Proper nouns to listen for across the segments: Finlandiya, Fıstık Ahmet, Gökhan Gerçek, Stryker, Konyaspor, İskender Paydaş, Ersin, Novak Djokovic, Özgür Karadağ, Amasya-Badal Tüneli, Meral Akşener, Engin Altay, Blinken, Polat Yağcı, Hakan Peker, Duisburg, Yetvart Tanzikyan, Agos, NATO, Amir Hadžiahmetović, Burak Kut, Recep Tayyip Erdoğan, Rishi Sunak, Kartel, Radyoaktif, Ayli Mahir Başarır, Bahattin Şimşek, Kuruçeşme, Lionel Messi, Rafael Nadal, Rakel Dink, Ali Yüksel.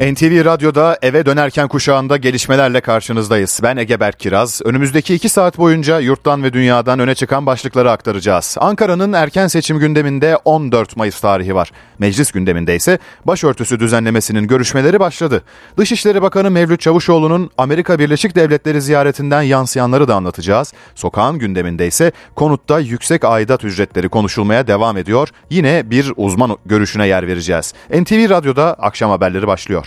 NTV Radyo'da eve dönerken kuşağında gelişmelerle karşınızdayız. Ben Ege Berkiraz. Önümüzdeki 2 saat boyunca yurttan ve dünyadan öne çıkan başlıkları aktaracağız. Ankara'nın erken seçim gündeminde 14 Mayıs tarihi var. Meclis gündeminde ise başörtüsü düzenlemesinin görüşmeleri başladı. Dışişleri Bakanı Mevlüt Çavuşoğlu'nun Amerika Birleşik Devletleri ziyaretinden yansıyanları da anlatacağız. Sokağın gündeminde ise konutta yüksek aidat ücretleri konuşulmaya devam ediyor. Yine bir uzman görüşüne yer vereceğiz. NTV Radyo'da akşam haberleri başlıyor.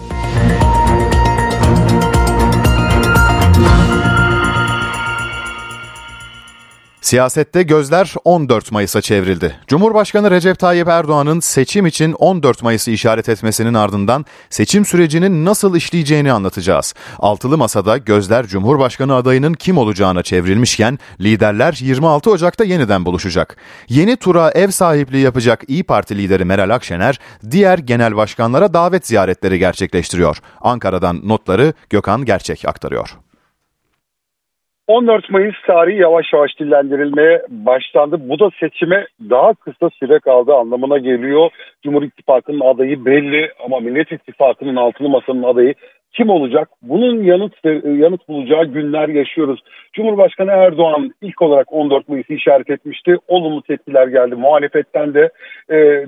Siyasette gözler 14 Mayıs'a çevrildi. Cumhurbaşkanı Recep Tayyip Erdoğan'ın seçim için 14 Mayıs'ı işaret etmesinin ardından seçim sürecinin nasıl işleyeceğini anlatacağız. Altılı Masa'da gözler Cumhurbaşkanı adayının kim olacağına çevrilmişken liderler 26 Ocak'ta yeniden buluşacak. Yeni tura ev sahipliği yapacak İyi Parti lideri Meral Akşener diğer genel başkanlara davet ziyaretleri gerçekleştiriyor. Ankara'dan notları Gökhan Gerçek aktarıyor. 14 Mayıs tarihi yavaş yavaş dillendirilmeye başlandı. Bu da seçime daha kısa süre kaldığı anlamına geliyor. Cumhur İttifakı'nın adayı belli ama Millet İttifakı'nın altılı masanın adayı kim olacak? Bunun yanıt bulacağı günler yaşıyoruz. Cumhurbaşkanı Erdoğan ilk olarak 14 Mayıs'ı işaret etmişti. Olumlu tepkiler geldi muhalefetten de.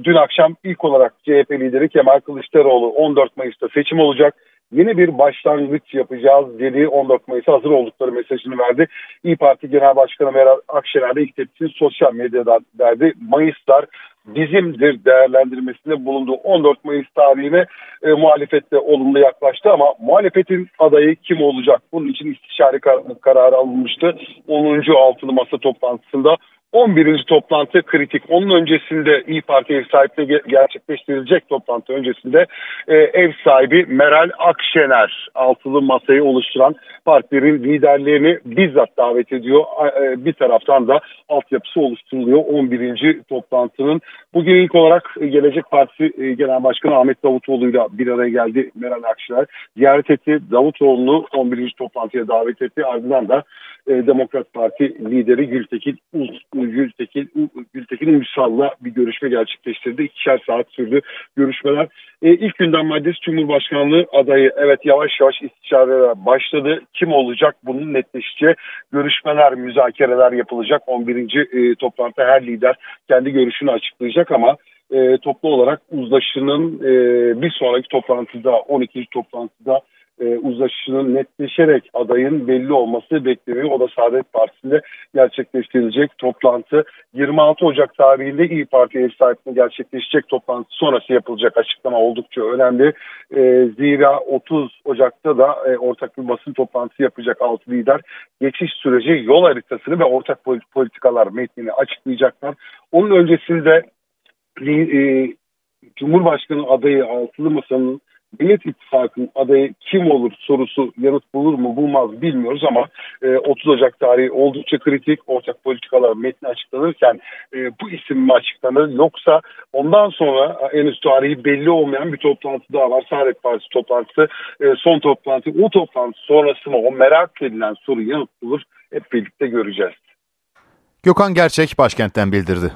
Dün akşam ilk olarak CHP lideri Kemal Kılıçdaroğlu 14 Mayıs'ta seçim olacak. Yeni bir başlangıç yapacağız dedi. 14 Mayıs'a hazır oldukları mesajını verdi. İYİ Parti Genel Başkanı Meral Akşener de ilk tepkisini sosyal medyadan verdi. Mayıslar bizimdir değerlendirmesinde bulundu. 14 Mayıs tarihine muhalefette olumlu yaklaştı ama muhalefetin adayı kim olacak? Bunun için istişare kararı alınmıştı. 10. Altılı Masa toplantısında. 11. toplantı kritik. Onun öncesinde İYİ Parti ev sahipliği gerçekleştirilecek toplantı öncesinde ev sahibi Meral Akşener altılı masayı oluşturan partilerin liderlerini bizzat davet ediyor. Bir taraftan da altyapısı oluşturuluyor 11. toplantının. Bugün ilk olarak Gelecek Partisi Genel Başkanı Ahmet Davutoğlu ile bir araya geldi Meral Akşener. Ziyaret etti. Davutoğlu'nu 11. toplantıya davet etti. Ardından da Demokrat Parti lideri Gültekin Ünsal'la bir görüşme gerçekleştirdi. 2'şer saat sürdü görüşmeler. İlk gündem maddesi Cumhurbaşkanlığı adayı. Evet yavaş yavaş istişareler başladı. Kim olacak? Bunun netleşeceği görüşmeler, müzakereler yapılacak. 11. toplantıda her lider kendi görüşünü açıklayacak ama toplu olarak uzlaşının bir sonraki toplantıda 12. toplantıda uzlaşının netleşerek adayın belli olması bekleniyor. O da Saadet Partisi'nde gerçekleştirilecek toplantı. 26 Ocak tarihinde İYİ Parti ev sahipliğinde gerçekleşecek toplantı sonrası yapılacak açıklama oldukça önemli. Zira 30 Ocak'ta da ortak bir basın toplantısı yapacak 6 lider. Geçiş süreci, yol haritasını ve ortak politikalar metnini açıklayacaklar. Onun öncesinde Cumhurbaşkanı adayı altılı masanın Millet İttifakı'nın adayı kim olur sorusu yanıt bulur mu bulmaz bilmiyoruz ama 30 Ocak tarihi oldukça kritik. Ortak politikalar metni açıklanırken bu isim mi açıklanır yoksa ondan sonra henüz tarihi belli olmayan bir toplantı daha var. Saadet Partisi toplantısı son toplantı. O toplantı sonrası mı o merak edilen soru yanıt bulur hep birlikte göreceğiz. Gökhan Gerçek başkentten bildirdi.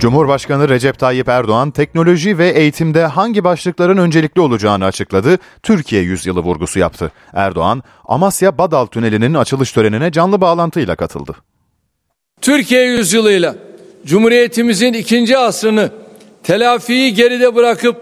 Cumhurbaşkanı Recep Tayyip Erdoğan teknoloji ve eğitimde hangi başlıkların öncelikli olacağını açıkladı, Türkiye yüzyılı vurgusu yaptı. Erdoğan, Amasya-Badal Tüneli'nin açılış törenine canlı bağlantıyla katıldı. Türkiye yüzyılıyla Cumhuriyetimizin 2. asrını telafiyi geride bırakıp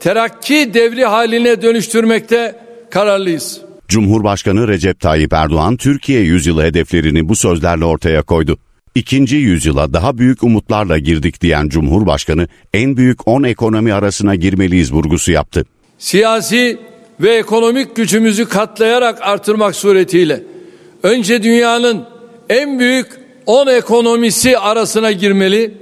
terakki devri haline dönüştürmekte kararlıyız. Cumhurbaşkanı Recep Tayyip Erdoğan, Türkiye yüzyılı hedeflerini bu sözlerle ortaya koydu. İkinci yüzyıla daha büyük umutlarla girdik diyen Cumhurbaşkanı, en büyük 10 ekonomi arasına girmeliyiz vurgusu yaptı. Siyasi ve ekonomik gücümüzü katlayarak artırmak suretiyle önce dünyanın en büyük 10 ekonomisi arasına girmeli,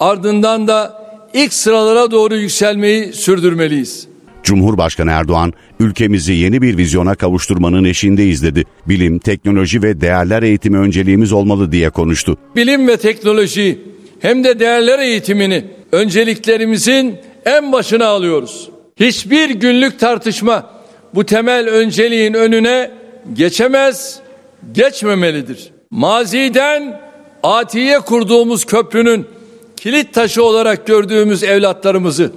ardından da ilk sıralara doğru yükselmeyi sürdürmeliyiz. Cumhurbaşkanı Erdoğan, ülkemizi yeni bir vizyona kavuşturmanın eşindeyiz dedi. Bilim, teknoloji ve değerler eğitimi önceliğimiz olmalı diye konuştu. Bilim ve teknolojiyi hem de değerler eğitimini önceliklerimizin en başına alıyoruz. Hiçbir günlük tartışma bu temel önceliğin önüne geçemez, geçmemelidir. Maziden atiye kurduğumuz köprünün kilit taşı olarak gördüğümüz evlatlarımızı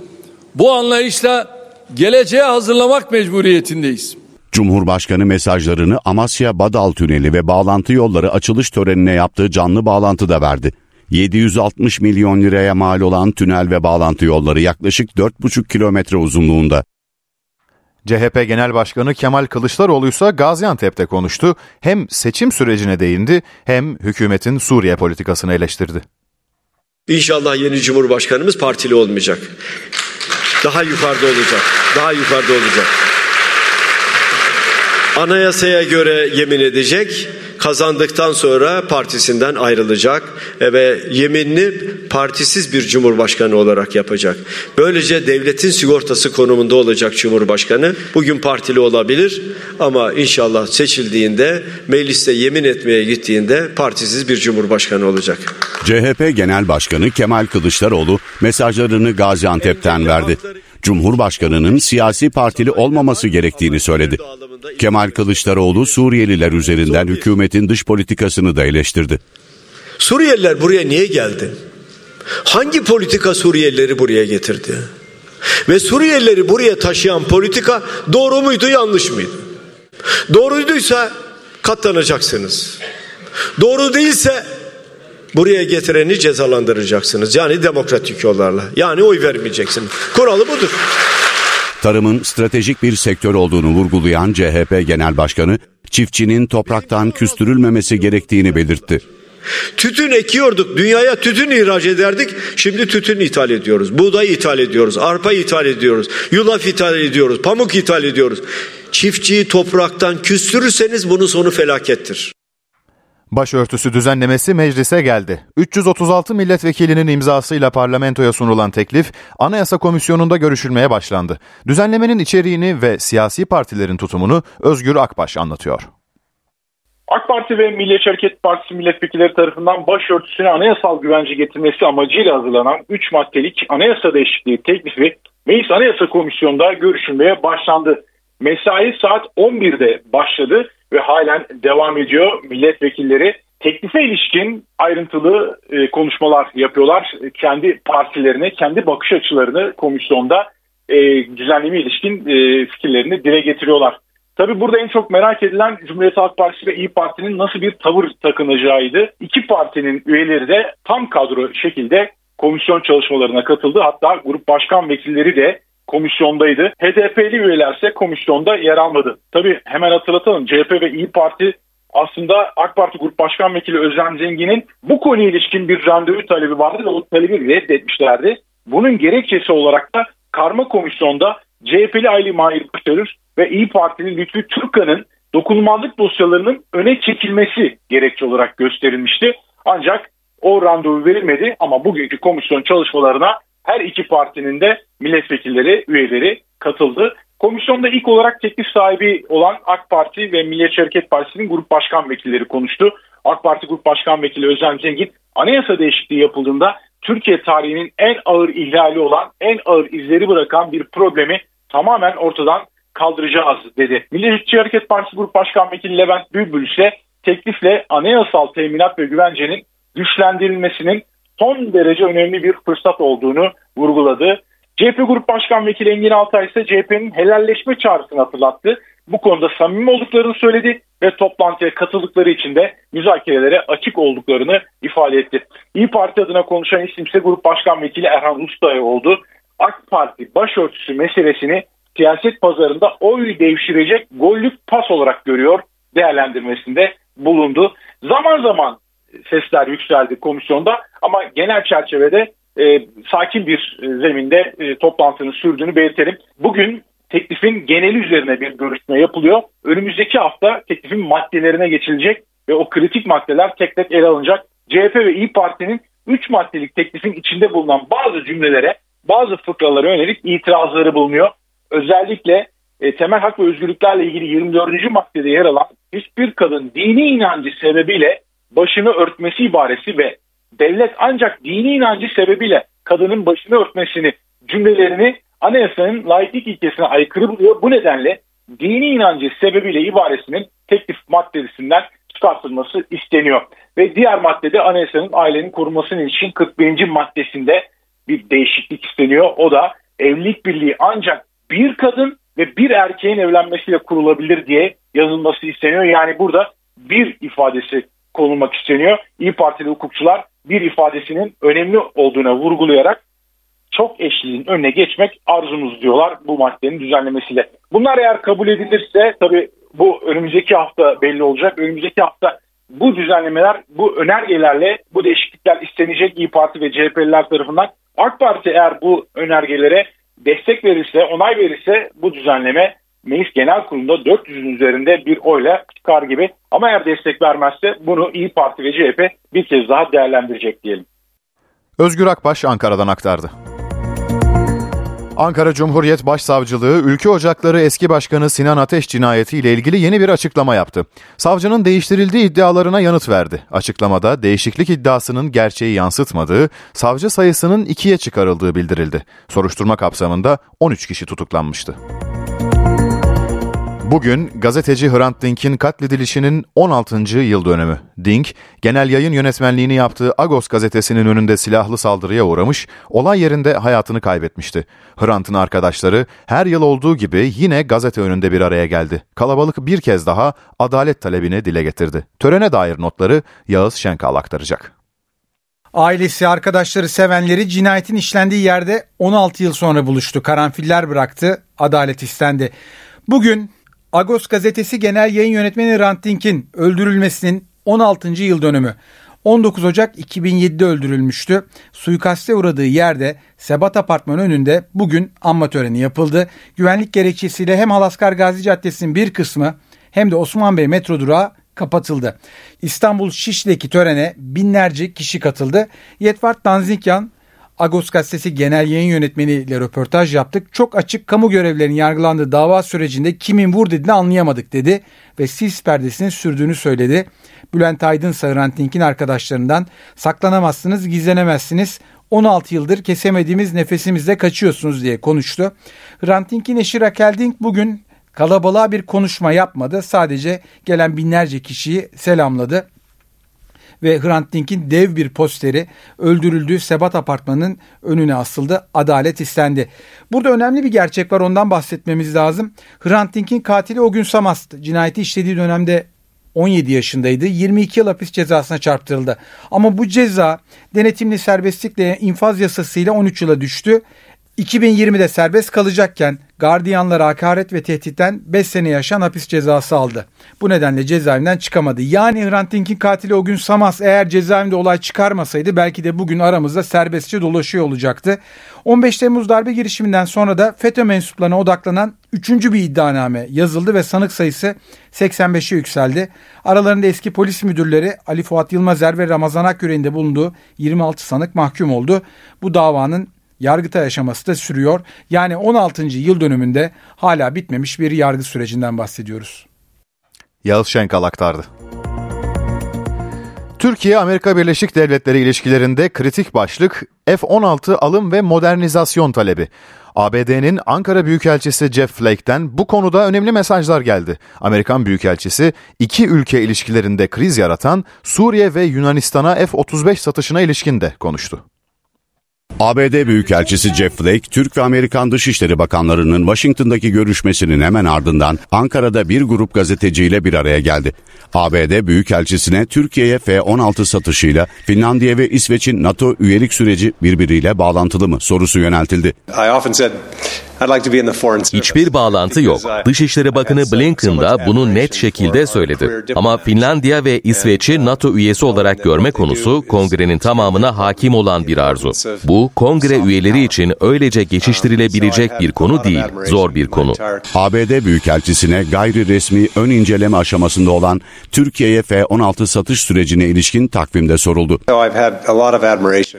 bu anlayışla geleceğe hazırlamak mecburiyetindeyiz. Cumhurbaşkanı mesajlarını Amasya-Badal Tüneli ve bağlantı yolları açılış törenine yaptığı canlı bağlantıda verdi. 760 milyon liraya mal olan tünel ve bağlantı yolları yaklaşık 4,5 kilometre uzunluğunda. CHP Genel Başkanı Kemal Kılıçdaroğlu ise Gaziantep'te konuştu. Hem seçim sürecine değindi hem hükümetin Suriye politikasını eleştirdi. İnşallah yeni Cumhurbaşkanımız partili olmayacak. Daha yukarıda olacak. Anayasaya göre yemin edecek, kazandıktan sonra partisinden ayrılacak ve yeminini partisiz bir cumhurbaşkanı olarak yapacak. Böylece devletin sigortası konumunda olacak cumhurbaşkanı. Bugün partili olabilir ama inşallah seçildiğinde, mecliste yemin etmeye gittiğinde partisiz bir cumhurbaşkanı olacak. CHP Genel Başkanı Kemal Kılıçdaroğlu mesajlarını Gaziantep'ten verdi. Cumhurbaşkanının siyasi partili olmaması gerektiğini söyledi. Kemal Kılıçdaroğlu Suriyeliler üzerinden hükümetin dış politikasını da eleştirdi. Suriyeliler buraya niye geldi? Hangi politika Suriyelileri buraya getirdi? Ve Suriyelileri buraya taşıyan politika doğru muydu, yanlış mıydı? Doğruyduysa katlanacaksınız. Doğru değilse buraya getireni cezalandıracaksınız. Yani demokratik yollarla. Yani oy vermeyeceksiniz. Kuralı budur. Tarımın stratejik bir sektör olduğunu vurgulayan CHP Genel Başkanı, çiftçinin topraktan küstürülmemesi gerektiğini belirtti. Tütün ekiyorduk, dünyaya tütün ihraç ederdik, şimdi tütün ithal ediyoruz, buğday ithal ediyoruz, arpa ithal ediyoruz, yulaf ithal ediyoruz, pamuk ithal ediyoruz. Çiftçiyi topraktan küstürürseniz bunun sonu felakettir. Başörtüsü düzenlemesi meclise geldi. 336 milletvekilinin imzasıyla parlamentoya sunulan teklif Anayasa Komisyonu'nda görüşülmeye başlandı. Düzenlemenin içeriğini ve siyasi partilerin tutumunu Özgür Akbaş anlatıyor. AK Parti ve Milliyetçi Hareket Partisi milletvekilleri tarafından başörtüsüne anayasal güvence getirmesi amacıyla hazırlanan 3 maddelik anayasa değişikliği teklifi Meclis Anayasa Komisyonu'nda görüşülmeye başlandı. Mesai saat 11'de başladı ve halen devam ediyor. Milletvekilleri teklife ilişkin ayrıntılı konuşmalar yapıyorlar. Kendi partilerini, kendi bakış açılarını komisyonda düzenleme ilişkin fikirlerini dile getiriyorlar. Tabii burada en çok merak edilen Cumhuriyet Halk Partisi ve İyi Parti'nin nasıl bir tavır takınacağıydı. İki partinin üyeleri de tam kadro şekilde komisyon çalışmalarına katıldı. Hatta grup başkan vekilleri de komisyondaydı. HDP'li üyelerse komisyonda yer almadı. Tabii hemen hatırlatalım, CHP ve İyi Parti aslında AK Parti Grup Başkan Vekili Özlem Zengin'in bu konuya ilişkin bir randevu talebi vardı ve o talebi reddetmişlerdi. Bunun gerekçesi olarak da karma komisyonda CHP'li Ayli Mahir Başarır ve İyi Partili Lütfü Türkan'ın dokunulmazlık dosyalarının öne çekilmesi gerekçe olarak gösterilmişti. Ancak o randevu verilmedi ama bugünkü komisyon çalışmalarına her iki partinin de milletvekilleri, üyeleri katıldı. Komisyonda ilk olarak teklif sahibi olan AK Parti ve Milliyetçi Hareket Partisi'nin grup başkan vekilleri konuştu. AK Parti Grup Başkan Vekili Özlem Zengin, anayasa değişikliği yapıldığında Türkiye tarihinin en ağır ihlali olan, en ağır izleri bırakan bir problemi tamamen ortadan kaldıracağız dedi. Milliyetçi Hareket Partisi Grup Başkan Vekili Levent Bülbül ise teklifle anayasal teminat ve güvencenin güçlendirilmesinin son derece önemli bir fırsat olduğunu vurguladı. CHP Grup Başkan Vekili Engin Altay ise CHP'nin helalleşme çağrısını hatırlattı. Bu konuda samimi olduklarını söyledi ve toplantıya katıldıkları için de müzakerelere açık olduklarını ifade etti. İYİ Parti adına konuşan isimse Grup Başkan Vekili Erhan Usta oldu. AK Parti başörtüsü meselesini siyaset pazarında oy devşirecek gollük pas olarak görüyor değerlendirmesinde bulundu. Zaman zaman sesler yükseldi komisyonda ama genel çerçevede sakin bir zeminde toplantının sürdüğünü belirtelim. Bugün teklifin geneli üzerine bir görüşme yapılıyor. Önümüzdeki hafta teklifin maddelerine geçilecek ve o kritik maddeler tek tek ele alınacak. CHP ve İYİ Parti'nin 3 maddelik teklifin içinde bulunan bazı cümlelere, bazı fıkralara yönelik itirazları bulunuyor. Özellikle temel hak ve özgürlüklerle ilgili 24. maddede yer alan hiçbir kadın dini inancı sebebiyle başını örtmesi ibaresi ve devlet ancak dini inancı sebebiyle kadının başını örtmesini cümlelerini anayasanın laiklik ilkesine aykırı buluyor. Bu nedenle dini inancı sebebiyle ibaresinin teklif maddesinden çıkartılması isteniyor. Ve diğer maddede anayasanın ailenin korunmasının için 41. maddesinde bir değişiklik isteniyor. O da evlilik birliği ancak bir kadın ve bir erkeğin evlenmesiyle kurulabilir diye yazılması isteniyor. Yani burada bir ifadesi konulmak isteniyor. İyi Partili hukukçular bir ifadesinin önemli olduğuna vurgulayarak çok eşliliğin önüne geçmek arzumuz diyorlar bu maddenin düzenlemesiyle. Bunlar eğer kabul edilirse tabii bu önümüzdeki hafta belli olacak. Önümüzdeki hafta bu düzenlemeler, bu önergelerle bu değişiklikler istenecek İyi Parti ve CHP'liler tarafından. AK Parti eğer bu önergelere destek verirse, onay verirse bu düzenleme Meclis Genel Kurulu'nda 400'ün üzerinde bir oyla çıkar gibi. Ama eğer destek vermezse bunu İyi Parti ve CHP bir kez daha değerlendirecek diyelim. Özgür Akbaş Ankara'dan aktardı. Ankara Cumhuriyet Başsavcılığı, Ülke Ocakları eski başkanı Sinan Ateş cinayetiyle ilgili yeni bir açıklama yaptı. Savcının değiştirildiği iddialarına yanıt verdi. Açıklamada değişiklik iddiasının gerçeği yansıtmadığı, savcı sayısının 2'ye çıkarıldığı bildirildi. Soruşturma kapsamında 13 kişi tutuklanmıştı. Bugün gazeteci Hrant Dink'in katledilişinin 16. yıl dönümü. Dink, genel yayın yönetmenliğini yaptığı Agos gazetesinin önünde silahlı saldırıya uğramış, olay yerinde hayatını kaybetmişti. Hrant'ın arkadaşları her yıl olduğu gibi yine gazete önünde bir araya geldi. Kalabalık bir kez daha adalet talebini dile getirdi. Törene dair notları Yağız Şenkal aktaracak. Ailesi, arkadaşları, sevenleri cinayetin işlendiği yerde 16 yıl sonra buluştu. Karanfiller bıraktı, adalet istendi. Bugün Agos gazetesi genel yayın yönetmeni Hrant Dink'in öldürülmesinin 16. yıl dönümü. 19 Ocak 2007'de öldürülmüştü. Suikaste uğradığı yerde Sebat Apartmanı önünde bugün anma töreni yapıldı. Güvenlik gerekçesiyle hem Halaskar Gazi Caddesi'nin bir kısmı hem de Osmanbey metro durağı kapatıldı. İstanbul Şişli'deki törene binlerce kişi katıldı. Yetvart Tanzikyan, Agos gazetesi genel yayın yönetmeniyle röportaj yaptık. Çok açık, kamu görevlilerinin yargılandığı dava sürecinde kimin vur dediğini anlayamadık dedi ve sis perdesini sürdüğünü söyledi. Bülent Aydın Hrant Dink'in arkadaşlarından saklanamazsınız, gizlenemezsiniz, 16 yıldır kesemediğimiz nefesimizle kaçıyorsunuz diye konuştu. Hrant Dink'in eşi Rakel Dink bugün kalabalığa bir konuşma yapmadı. Sadece gelen binlerce kişiyi selamladı. Ve Hrant Dink'in dev bir posteri öldürüldüğü Sebat Apartmanı'nın önüne asıldı. Adalet istendi. Burada önemli bir gerçek var, ondan bahsetmemiz lazım. Hrant Dink'in katili Ogün Samast. Cinayeti işlediği dönemde 17 yaşındaydı. 22 yıl hapis cezasına çarptırıldı. Ama bu ceza denetimli serbestlikle, infaz yasasıyla 13 yıla düştü. 2020'de serbest kalacakken gardiyanlara hakaret ve tehditten 5 sene yaşayan hapis cezası aldı. Bu nedenle cezaevinden çıkamadı. Yani Hrant Dink'in katili Ogün Samast eğer cezaevinde olay çıkarmasaydı belki de bugün aramızda serbestçe dolaşıyor olacaktı. 15 Temmuz darbe girişiminden sonra da FETÖ mensuplarına odaklanan 3. bir iddianame yazıldı ve sanık sayısı 85'e yükseldi. Aralarında eski polis müdürleri Ali Fuat Yılmazer ve Ramazan Akgüren'in de bulunduğu 26 sanık mahkum oldu. Bu davanın Yargıtay aşaması da sürüyor. Yani 16. yıl dönümünde hala bitmemiş bir yargı sürecinden bahsediyoruz. Yağız Şenkal aktardı. Türkiye-Amerika Birleşik Devletleri ilişkilerinde kritik başlık F-16 alım ve modernizasyon talebi. ABD'nin Ankara Büyükelçisi Jeff Flake'ten bu konuda önemli mesajlar geldi. Amerikan Büyükelçisi, iki ülke ilişkilerinde kriz yaratan Suriye ve Yunanistan'a F-35 satışına ilişkin de konuştu. ABD Büyükelçisi Jeff Flake, Türk ve Amerikan Dışişleri Bakanlarının Washington'daki görüşmesinin hemen ardından Ankara'da bir grup gazeteciyle bir araya geldi. ABD Büyükelçisi'ne Türkiye'ye F-16 satışıyla Finlandiya ve İsveç'in NATO üyelik süreci birbiriyle bağlantılı mı sorusu yöneltildi. Hiçbir bağlantı yok. Dışişleri Bakanı Blinken de bunu net şekilde söyledi. Ama Finlandiya ve İsveç'i NATO üyesi olarak görme konusu kongrenin tamamına hakim olan bir arzu. Bu kongre üyeleri için öylece geçiştirilebilecek bir konu değil, zor bir konu. ABD Büyükelçisi'ne gayri resmi ön inceleme aşamasında olan Türkiye'ye F-16 satış sürecine ilişkin takvimde soruldu.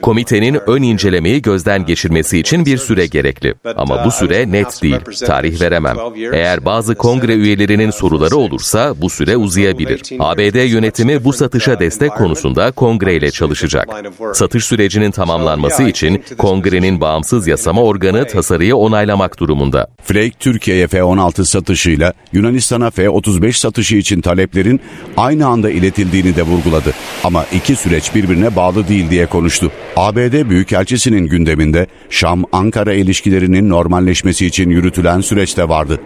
Komitenin ön incelemeyi gözden geçirmesi için bir süre gerekli. Ama bu süre net değil. Tarih veremem. Eğer bazı kongre üyelerinin soruları olursa bu süre uzayabilir. ABD yönetimi bu satışa destek konusunda kongreyle çalışacak. Satış sürecinin tamamlanması için kongrenin bağımsız yasama organı tasarıyı onaylamak durumunda. Flake, Türkiye'ye F-16 satışıyla Yunanistan'a F-35 satışı için taleplerin aynı anda iletildiğini de vurguladı. Ama iki süreç birbirine bağlı değil diye konuştu. ABD Büyükelçisi'nin gündeminde Şam-Ankara ilişkilerinin normalleşmesi vazgeçmesi için yürütülen süreçte vardı.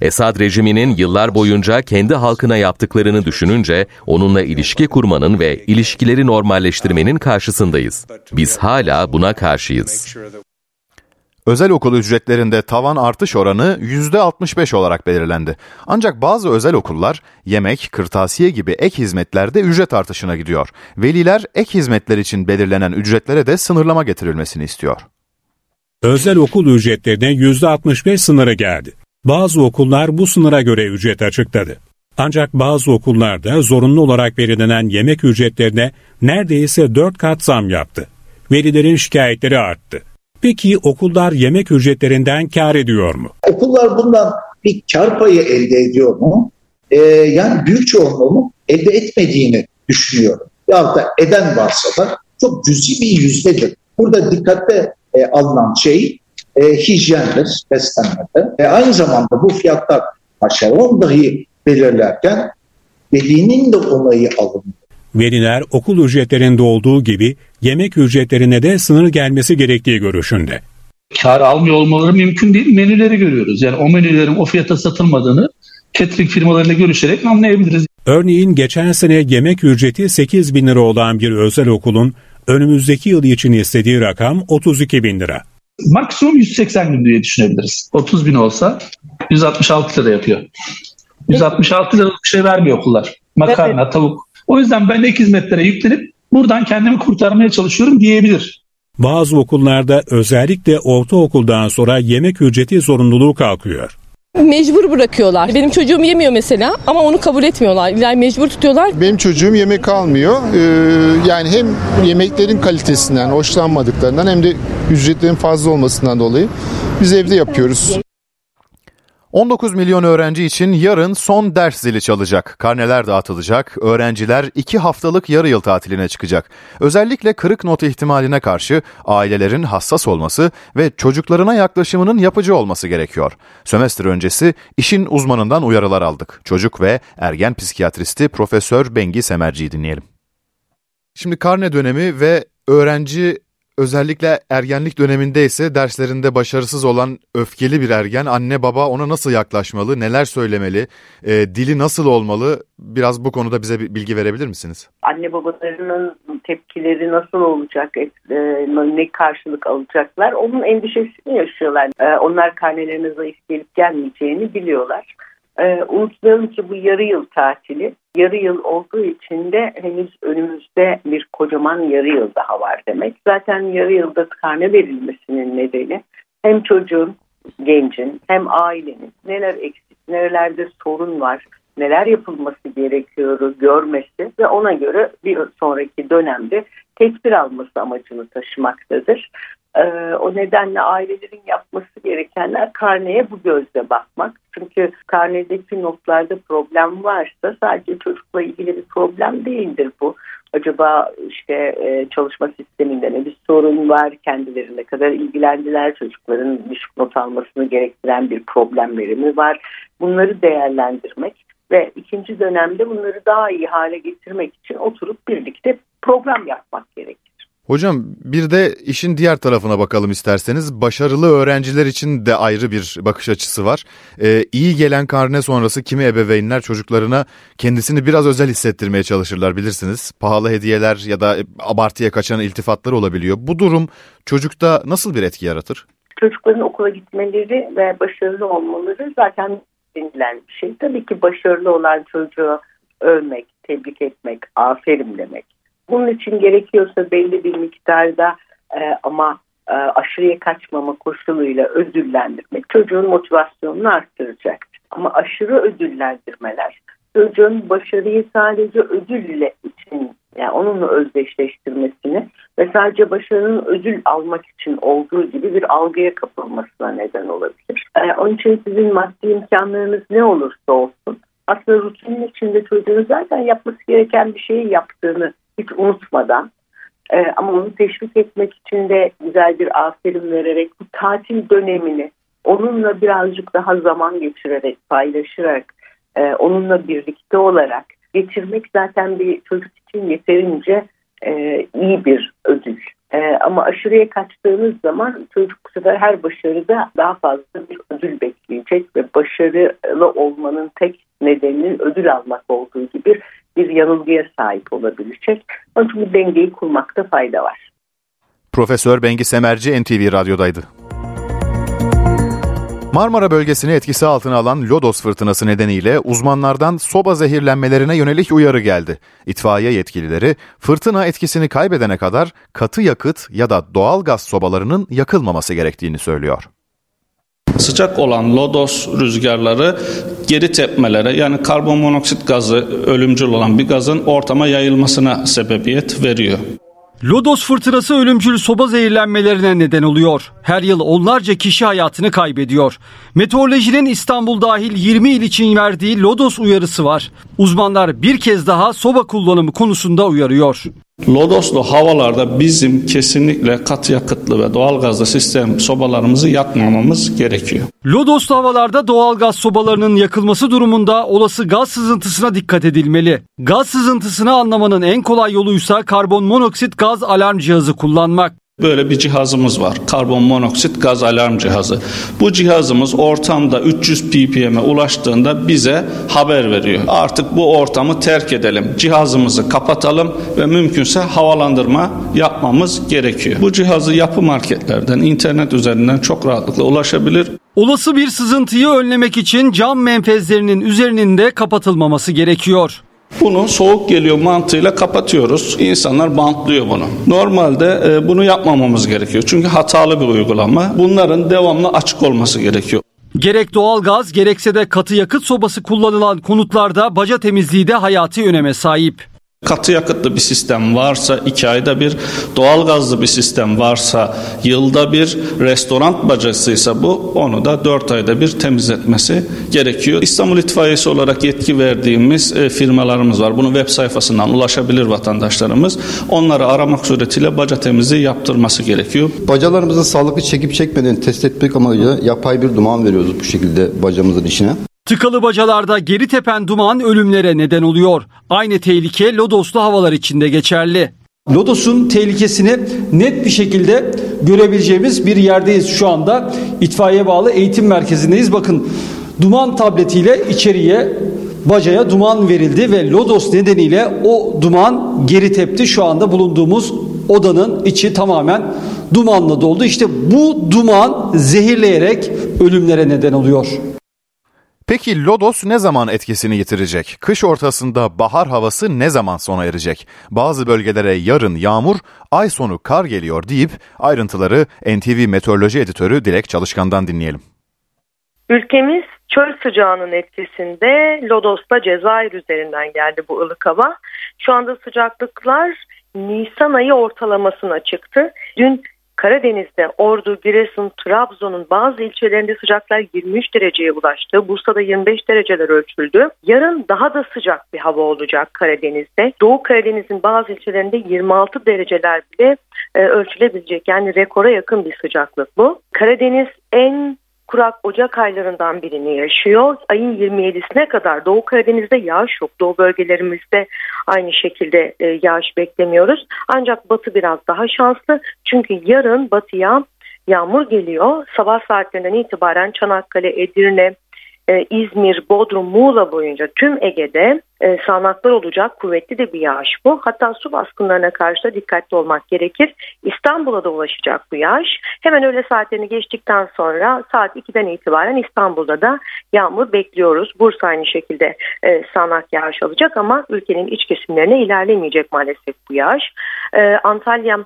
Esad rejiminin yıllar boyunca kendi halkına yaptıklarını düşününce onunla ilişki kurmanın ve ilişkileri normalleştirmenin karşısındayız. Biz hala buna karşıyız. Özel okul ücretlerinde tavan artış oranı %65 olarak belirlendi. Ancak bazı özel okullar yemek, kırtasiye gibi ek hizmetlerde ücret artışına gidiyor. Veliler ek hizmetler için belirlenen ücretlere de sınırlama getirilmesini istiyor. Özel okul ücretlerine %65 sınırı geldi. Bazı okullar bu sınıra göre ücret açıkladı. Ancak bazı okullarda zorunlu olarak belirlenen yemek ücretlerine neredeyse 4 kat zam yaptı. Velilerin şikayetleri arttı. Peki okullar yemek ücretlerinden kâr ediyor mu? Okullar bundan bir kâr payı elde ediyor mu? Yani büyük çoğunluğu elde etmediğini düşünüyorum. Ya da eden varsa da çok cüzi bir yüzdedir. Burada dikkate alınan şey hijyendir, beslenmede. Aynı zamanda bu fiyatlar aşağı dahi belirlerken velinin de onayı alınıyor. Veliler okul ücretlerinde olduğu gibi yemek ücretlerine de sınır gelmesi gerektiği görüşünde. Kar almıyor olmaları mümkün değil. Menüleri görüyoruz. Yani o menülerin o fiyata satılmadığını catering firmalarıyla görüşerek anlayabiliriz. Örneğin geçen sene yemek ücreti 8.000 lira olan bir özel okulun önümüzdeki yıl için istediği rakam 32.000 lira. Maksimum 180 gün diye düşünebiliriz. 30.000 olsa 166 lira yapıyor. 166 liralık bir şey vermiyor okullar. Makarna, tavuk. O yüzden ben ek hizmetlere yüklenip buradan kendimi kurtarmaya çalışıyorum diyebilir. Bazı okullarda özellikle ortaokuldan sonra yemek ücreti zorunluluğu kalkıyor. Mecbur bırakıyorlar. Benim çocuğum yemiyor mesela ama onu kabul etmiyorlar. Yani mecbur tutuyorlar. Benim çocuğum yemek almıyor. Yani hem yemeklerin kalitesinden, hoşlanmadıklarından hem de ücretlerin fazla olmasından dolayı biz evde yapıyoruz. 19 milyon öğrenci için yarın son ders zili çalacak. Karneler dağıtılacak. Öğrenciler 2 haftalık yarı yıl tatiline çıkacak. Özellikle kırık not ihtimaline karşı ailelerin hassas olması ve çocuklarına yaklaşımının yapıcı olması gerekiyor. Sömestr öncesi işin uzmanından uyarılar aldık. Çocuk ve ergen psikiyatristi Profesör Bengi Semerci'yi dinleyelim. Şimdi karne dönemi ve öğrenci... Özellikle ergenlik döneminde ise derslerinde başarısız olan öfkeli bir ergen, anne baba ona nasıl yaklaşmalı, neler söylemeli, dili nasıl olmalı? Biraz bu konuda bize bir bilgi verebilir misiniz? Anne babalarının tepkileri nasıl olacak, ne karşılık alacaklar, onun endişesini yaşıyorlar. Onlar karnelerine zayıf gelip gelmeyeceğini biliyorlar. Unutmayalım ki bu yarı yıl tatili, yarı yıl olduğu için de henüz önümüzde bir kocaman yarı yıl daha var demek. Zaten yarı yılda karne verilmesinin nedeni hem çocuğun, gencin hem ailenin neler eksik, nerelerde sorun var, neler yapılması gerekiyor görmesi ve ona göre bir sonraki dönemde tedbir alması amacını taşımaktadır. O nedenle ailelerin yapması gerekenler karneye bu gözle bakmak. Çünkü karnedeki notlarda problem varsa sadece çocukla ilgili bir problem değildir bu. Acaba çalışma sisteminde ne bir sorun var, kendilerine kadar ilgilendiler, çocukların düşük not almasını gerektiren bir problemleri mi var? Bunları değerlendirmek ve ikinci dönemde bunları daha iyi hale getirmek için oturup birlikte program yapmak gerekir. Hocam bir de işin diğer tarafına bakalım isterseniz. Başarılı öğrenciler için de ayrı bir bakış açısı var. İyi gelen karne sonrası kimi ebeveynler çocuklarına kendisini biraz özel hissettirmeye çalışırlar bilirsiniz. Pahalı hediyeler ya da abartıya kaçan iltifatlar olabiliyor. Bu durum çocukta nasıl bir etki yaratır? Çocukların okula gitmeleri ve başarılı olmaları zaten denilen bir şey. Tabii ki başarılı olan çocuğu övmek, tebrik etmek, aferin demek. Bunun için gerekiyorsa belli bir miktarda ama aşırıya kaçmama koşuluyla ödüllendirmek çocuğun motivasyonunu arttıracaktır. Ama aşırı ödüllendirmeler çocuğun başarıyı sadece ödülle için, yani onunla özdeşleştirmesini ve sadece başarının ödül almak için olduğu gibi bir algıya kapılmasına neden olabilir. Onun için sizin maddi imkanlarınız ne olursa olsun aslında rutinin içinde çocuğun zaten yapması gereken bir şeyi yaptığını hiç unutmadan ama onu teşvik etmek için de güzel bir aferin vererek bu tatil dönemini onunla birazcık daha zaman geçirerek, paylaşarak, onunla birlikte olarak geçirmek zaten bir çocuk için yeterince iyi bir ödül. Ama aşırıya kaçtığınız zaman çocuk bu sefer her başarıda daha fazla bir ödül bekleyecek ve başarılı olmanın tek nedeninin ödül almak olduğu gibi bir yanılgıya sahip olabilecek. Onun için bu dengeyi kurmakta fayda var. Profesör Bengi Semerci NTV Radyo'daydı. Marmara bölgesini etkisi altına alan lodos fırtınası nedeniyle uzmanlardan soba zehirlenmelerine yönelik uyarı geldi. İtfaiye yetkilileri fırtına etkisini kaybedene kadar katı yakıt ya da doğal gaz sobalarının yakılmaması gerektiğini söylüyor. Sıcak olan lodos rüzgarları geri tepmelere, yani karbon monoksit gazı, ölümcül olan bir gazın ortama yayılmasına sebebiyet veriyor. Lodos fırtınası ölümcül soba zehirlenmelerine neden oluyor. Her yıl onlarca kişi hayatını kaybediyor. Meteorolojinin İstanbul dahil 20 il için verdiği lodos uyarısı var. Uzmanlar bir kez daha soba kullanımı konusunda uyarıyor. Lodoslu havalarda bizim kesinlikle katı yakıtlı ve doğalgazlı sistem sobalarımızı yakmamamız gerekiyor. Lodoslu havalarda doğalgaz sobalarının yakılması durumunda olası gaz sızıntısına dikkat edilmeli. Gaz sızıntısını anlamanın en kolay yoluysa karbon monoksit gaz alarm cihazı kullanmak. Böyle bir cihazımız var. Karbon monoksit gaz alarm cihazı. Bu cihazımız ortamda 300 ppm'e ulaştığında bize haber veriyor. Artık bu ortamı terk edelim. Cihazımızı kapatalım ve mümkünse havalandırma yapmamız gerekiyor. Bu cihazı yapı marketlerden, internet üzerinden çok rahatlıkla ulaşabilir. Olası bir sızıntıyı önlemek için cam menfezlerinin üzerinin de kapatılmaması gerekiyor. Bunu soğuk geliyor mantığıyla kapatıyoruz. İnsanlar bantlıyor bunu. Normalde bunu yapmamamız gerekiyor. Çünkü hatalı bir uygulama. Bunların devamlı açık olması gerekiyor. Gerek doğalgaz gerekse de katı yakıt sobası kullanılan konutlarda baca temizliği de hayati öneme sahip. Katı yakıtlı bir sistem varsa 2 ayda bir, doğalgazlı bir sistem varsa yılda bir, restoran bacasıysa bu, onu da 4 ayda bir temizletmesi gerekiyor. İstanbul İtfaiyesi olarak yetki verdiğimiz firmalarımız var. Bunu web sayfasından ulaşabilir vatandaşlarımız. Onları aramak suretiyle baca temizliği yaptırması gerekiyor. Bacalarımızın sağlıklı çekip çekmediğini test etmek amacıyla yapay bir duman veriyoruz bu şekilde bacamızın içine. Tıkalı bacalarda geri tepen duman ölümlere neden oluyor. Aynı tehlike lodoslu havalar için de geçerli. Lodos'un tehlikesini net bir şekilde görebileceğimiz bir yerdeyiz şu anda. İtfaiye bağlı eğitim merkezindeyiz. Bakın, duman tabletiyle içeriye, bacaya duman verildi ve lodos nedeniyle o duman geri tepti. Şu anda bulunduğumuz odanın içi tamamen dumanla doldu. İşte bu duman zehirleyerek ölümlere neden oluyor. Peki lodos ne zaman etkisini yitirecek? Kış ortasında bahar havası ne zaman sona erecek? Bazı bölgelere yarın yağmur, ay sonu kar geliyor deyip ayrıntıları NTV Meteoroloji Editörü Dilek Çalışkan'dan dinleyelim. Ülkemiz çöl sıcağının etkisinde lodosla Cezayir üzerinden geldi bu ılık hava. Şu anda sıcaklıklar Nisan ayı ortalamasına çıktı. Dün Karadeniz'de Ordu, Giresun, Trabzon'un bazı ilçelerinde sıcaklar 23 dereceye ulaştı. Bursa'da 25 dereceler ölçüldü. Yarın daha da sıcak bir hava olacak Karadeniz'de. Doğu Karadeniz'in bazı ilçelerinde 26 dereceler bile ölçülebilecek. Yani rekora yakın bir sıcaklık bu. Karadeniz en kurak Ocak aylarından birini yaşıyor. Ayın 27'sine kadar Doğu Karadeniz'de yağış yok. Doğu bölgelerimizde aynı şekilde yağış beklemiyoruz. Ancak batı biraz daha şanslı. Çünkü yarın batıya yağmur geliyor. Sabah saatlerinden itibaren Çanakkale, Edirne, İzmir, Bodrum, Muğla boyunca tüm Ege'de sağanaklar olacak. Kuvvetli de bir yağış bu. Hatta su baskınlarına karşı da dikkatli olmak gerekir. İstanbul'a da ulaşacak bu yağış. Hemen öğle saatlerini geçtikten sonra saat 2'den itibaren İstanbul'da da yağmur bekliyoruz. Bursa aynı şekilde sağanak yağış alacak ama ülkenin iç kesimlerine ilerlemeyecek maalesef bu yağış. Antalya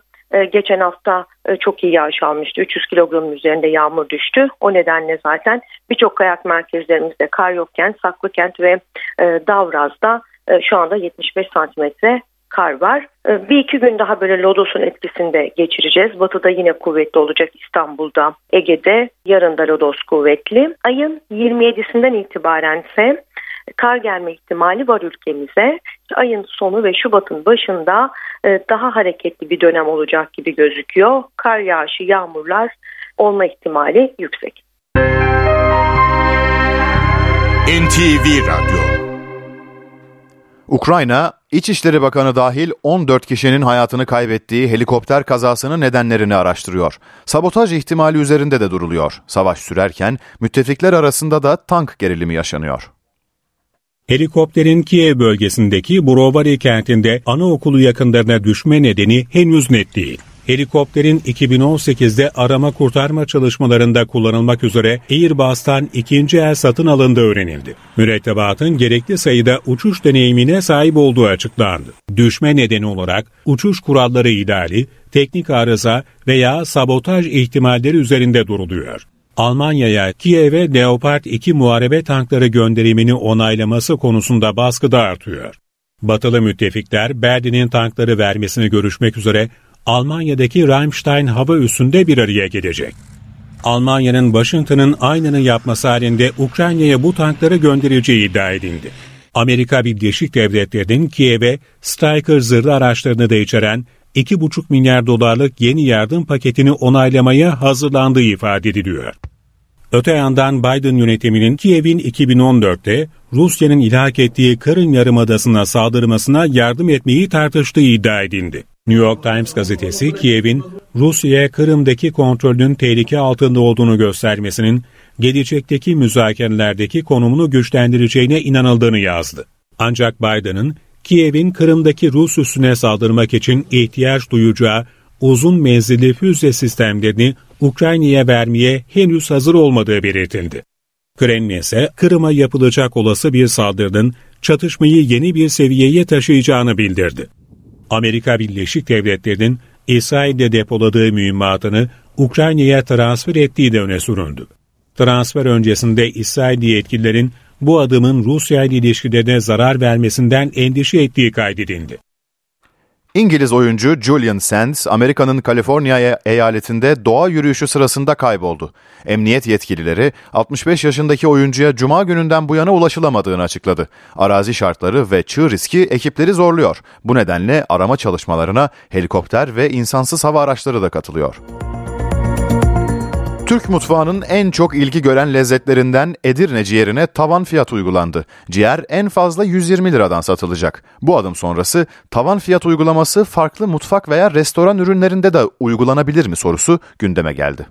geçen hafta çok iyi yağış almıştı. 300 kilogramın üzerinde yağmur düştü. O nedenle zaten birçok kayak merkezlerimizde kar yokken Saklıkent ve Davraz'da şu anda 75 santimetre kar var. Bir iki gün daha böyle lodosun etkisinde geçireceğiz. Batı'da yine kuvvetli olacak, İstanbul'da, Ege'de. Yarın da lodos kuvvetli. Ayın 27'sinden itibarense kar gelme ihtimali var ülkemize. Ayın sonu ve Şubat'ın başında daha hareketli bir dönem olacak gibi gözüküyor. Kar yağışı, yağmurlar olma ihtimali yüksek. NTV Radyo. Ukrayna, İçişleri Bakanı dahil 14 kişinin hayatını kaybettiği helikopter kazasının nedenlerini araştırıyor. Sabotaj ihtimali üzerinde de duruluyor. Savaş sürerken müttefikler arasında da tank gerilimi yaşanıyor. Helikopterin Kiev bölgesindeki Burovari kentinde anaokulu yakınlarına düşme nedeni henüz net değil. Helikopterin 2018'de arama kurtarma çalışmalarında kullanılmak üzere Airbus'tan ikinci el satın alındığı öğrenildi. Mürettebatın gerekli sayıda uçuş deneyimine sahip olduğu açıklandı. Düşme nedeni olarak uçuş kuralları ihlali, teknik arıza veya sabotaj ihtimalleri üzerinde duruluyor. Almanya'ya Kiev'e Leopard 2 muharebe tankları gönderimini onaylaması konusunda baskı da artıyor. Batılı müttefikler Berlin'in tankları vermesini görüşmek üzere Almanya'daki Ramstein hava üssünde bir araya gelecek. Almanya'nın Washington'ın aynını yapması halinde Ukrayna'ya bu tankları göndereceği iddia edildi. Amerika Birleşik Devletleri'nin Kiev'e Stryker zırhlı araçlarını da içeren $2,5 milyar yeni yardım paketini onaylamaya hazırlandığı ifade ediliyor. Öte yandan Biden yönetiminin Kiev'in 2014'te Rusya'nın ilhak ettiği Kırım Yarımadası'na saldırmasına yardım etmeyi tartıştığı iddia edildi. New York Times gazetesi Kiev'in Rusya'ya Kırım'daki kontrolünün tehlike altında olduğunu göstermesinin gelecekteki müzakerelerdeki konumunu güçlendireceğine inanıldığını yazdı. Ancak Biden'ın Kiev'in Kırım'daki Rus üssüne saldırmak için ihtiyaç duyacağı uzun menzilli füze sistemlerini Ukrayna'ya vermeye henüz hazır olmadığı belirtildi. Kremlin ise Kırım'a yapılacak olası bir saldırının çatışmayı yeni bir seviyeye taşıyacağını bildirdi. Amerika Birleşik Devletleri'nin İsrail'de depoladığı mühimmatını Ukrayna'ya transfer ettiği de öne sürüldü. Transfer öncesinde İsrailli yetkililerin bu adımın Rusya ile ilişkilerine zarar vermesinden endişe ettiği kaydedildi. İngiliz oyuncu Julian Sands, Amerika'nın Kaliforniya eyaletinde doğa yürüyüşü sırasında kayboldu. Emniyet yetkilileri 65 yaşındaki oyuncuya Cuma gününden bu yana ulaşılamadığını açıkladı. Arazi şartları ve çığ riski ekipleri zorluyor. Bu nedenle arama çalışmalarına helikopter ve insansız hava araçları da katılıyor. Türk mutfağının en çok ilgi gören lezzetlerinden Edirne ciğerine tavan fiyat uygulandı. Ciğer en fazla 120 liradan satılacak. Bu adım sonrası tavan fiyat uygulaması farklı mutfak veya restoran ürünlerinde de uygulanabilir mi sorusu gündeme geldi.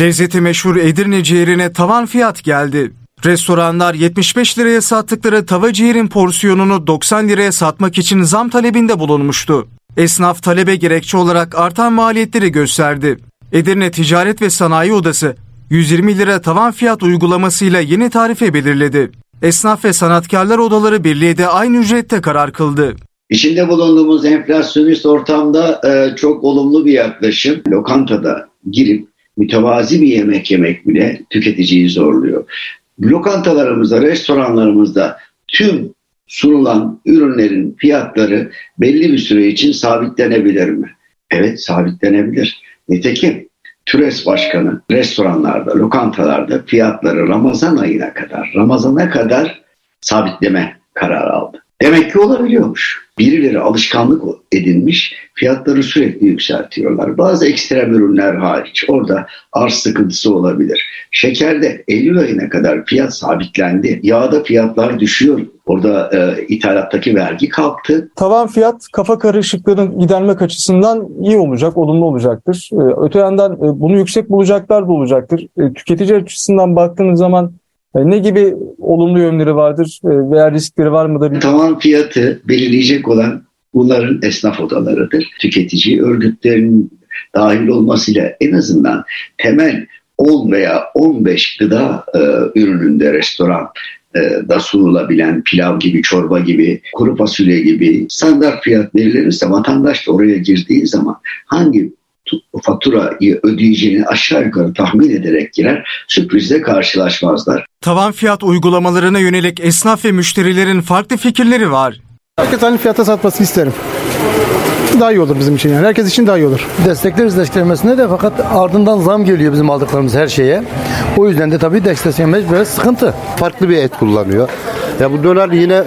Lezzeti meşhur Edirne ciğerine tavan fiyat geldi. Restoranlar 75 liraya sattıkları tava ciğerin porsiyonunu 90 liraya satmak için zam talebinde bulunmuştu. Esnaf talebe gerekçe olarak artan maliyetleri gösterdi. Edirne Ticaret ve Sanayi Odası 120 lira tavan fiyat uygulamasıyla yeni tarife belirledi. Esnaf ve Sanatkarlar Odaları Birliği de aynı ücrette karar kıldı. İçinde bulunduğumuz enflasyonist ortamda çok olumlu bir yaklaşım. Lokantada girip mütevazi bir yemek yemek bile tüketiciyi zorluyor. Lokantalarımızda, restoranlarımızda tüm sunulan ürünlerin fiyatları belli bir süre için sabitlenebilir mi? Evet, sabitlenebilir. Nitekim TÜRES Başkanı restoranlarda, lokantalarda fiyatları Ramazan'a kadar sabitleme kararı aldı. Demek ki olabiliyormuş. Birileri alışkanlık edinmiş, fiyatları sürekli yükseltiyorlar. Bazı ekstrem ürünler hariç orada arz sıkıntısı olabilir. Şekerde Eylül ayına kadar fiyat sabitlendi. Yağda fiyatlar düşüyor. Orada ithalattaki vergi kalktı. Tavan fiyat kafa karışıklığını gidermek açısından iyi olacak, olumlu olacaktır. Öte yandan bunu yüksek bulacaklar da olacaktır. Tüketici açısından baktığımız zaman ne gibi olumlu yönleri vardır veya riskleri var mıdır? Tavan fiyatı belirleyecek olan bunların esnaf odalarıdır. Tüketici örgütlerinin dahil olmasıyla en azından temel 10 veya 15 gıda ürününde restoran da sunulabilen pilav gibi, çorba gibi, kuru fasulye gibi standart fiyat belirlenirse vatandaş da oraya girdiği zaman hangi faturayı ödeyeceğini aşağı yukarı tahmin ederek girer, sürprizle karşılaşmazlar. Tavan fiyat uygulamalarına yönelik esnaf ve müşterilerin farklı fikirleri var. Herkes aynı fiyata satmasını isterim. Daha iyi olur bizim için yani. Herkes için daha iyi olur. Destekleriz desteklemesine de fakat ardından zam geliyor bizim aldıklarımız her şeye. O yüzden de tabii desteklememiz biraz sıkıntı. Farklı bir et kullanıyor. Ya bu döner yine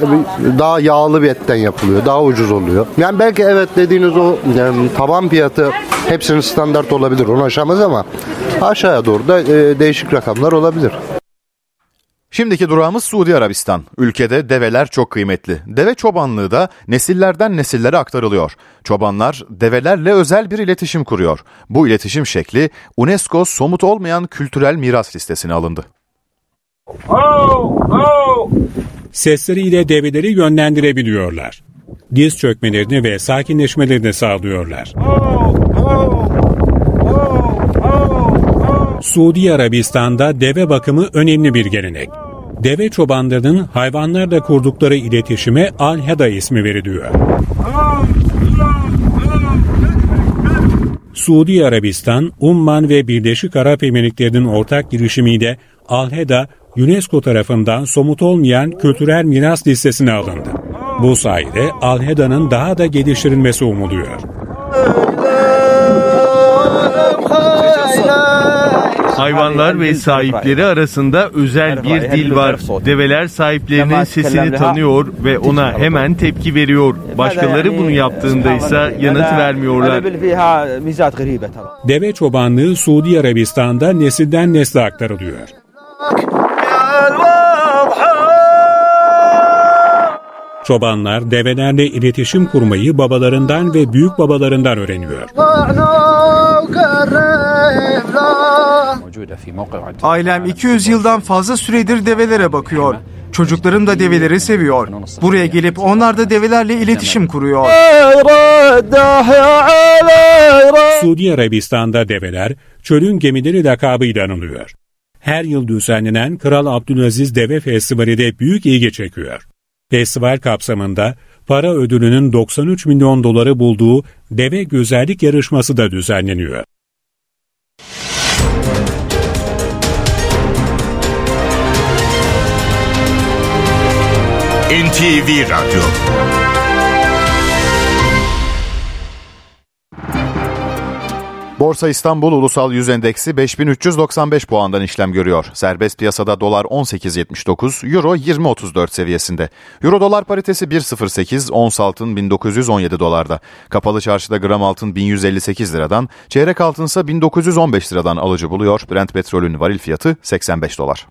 daha yağlı bir etten yapılıyor. Daha ucuz oluyor. Yani belki evet dediğiniz o yani taban fiyatı hepsinin standart olabilir. Onu aşamaz ama aşağıya doğru da değişik rakamlar olabilir. Şimdiki durağımız Suudi Arabistan. Ülkede develer çok kıymetli. Deve çobanlığı da nesillerden nesillere aktarılıyor. Çobanlar develerle özel bir iletişim kuruyor. Bu iletişim şekli UNESCO somut olmayan kültürel miras listesine alındı. Sesleriyle develeri yönlendirebiliyorlar. Diz çökmelerini ve sakinleşmelerini sağlıyorlar. Suudi Arabistan'da deve bakımı önemli bir gelenek. Deve çobanlarının hayvanlarla kurdukları iletişime Al-Heda ismi veriliyor. Suudi Arabistan, Umman ve Birleşik Arap Emirlikleri'nin ortak girişimiyle Al-Heda, UNESCO tarafından somut olmayan kültürel miras listesine alındı. Bu sayede Al-Heda'nın daha da geliştirilmesi umuluyor. Hayvanlar ve sahipleri arasında özel bir dil var. Develer sahiplerinin sesini tanıyor ve ona hemen tepki veriyor. Başkaları bunu yaptığında ise yanıt vermiyorlar. Deve çobanlığı Suudi Arabistan'da nesilden nesle aktarılıyor. Çobanlar develerle iletişim kurmayı babalarından ve büyük babalarından öğreniyor. Ailem 200 yıldan fazla süredir develere bakıyor. Çocuklarım da develeri seviyor. Buraya gelip onlar da develerle iletişim kuruyor. Suudi Arabistan'da develer çölün gemileri lakabıyla anılıyor. Her yıl düzenlenen Kral Abdülaziz Deve Festivali de büyük ilgi çekiyor. Festival kapsamında para ödülünün 93 milyon doları bulduğu deve güzellik yarışması da düzenleniyor. NTV Radyo. Borsa İstanbul Ulusal Yüz Endeksi 5395 puandan işlem görüyor. Serbest piyasada dolar 18.79, euro 20.34 seviyesinde. Euro dolar paritesi 1.08, ons altın 1917 dolarda. Kapalı çarşıda gram altın 1158 liradan, çeyrek altınsa 1915 liradan alıcı buluyor. Brent petrolün varil fiyatı 85 dolar.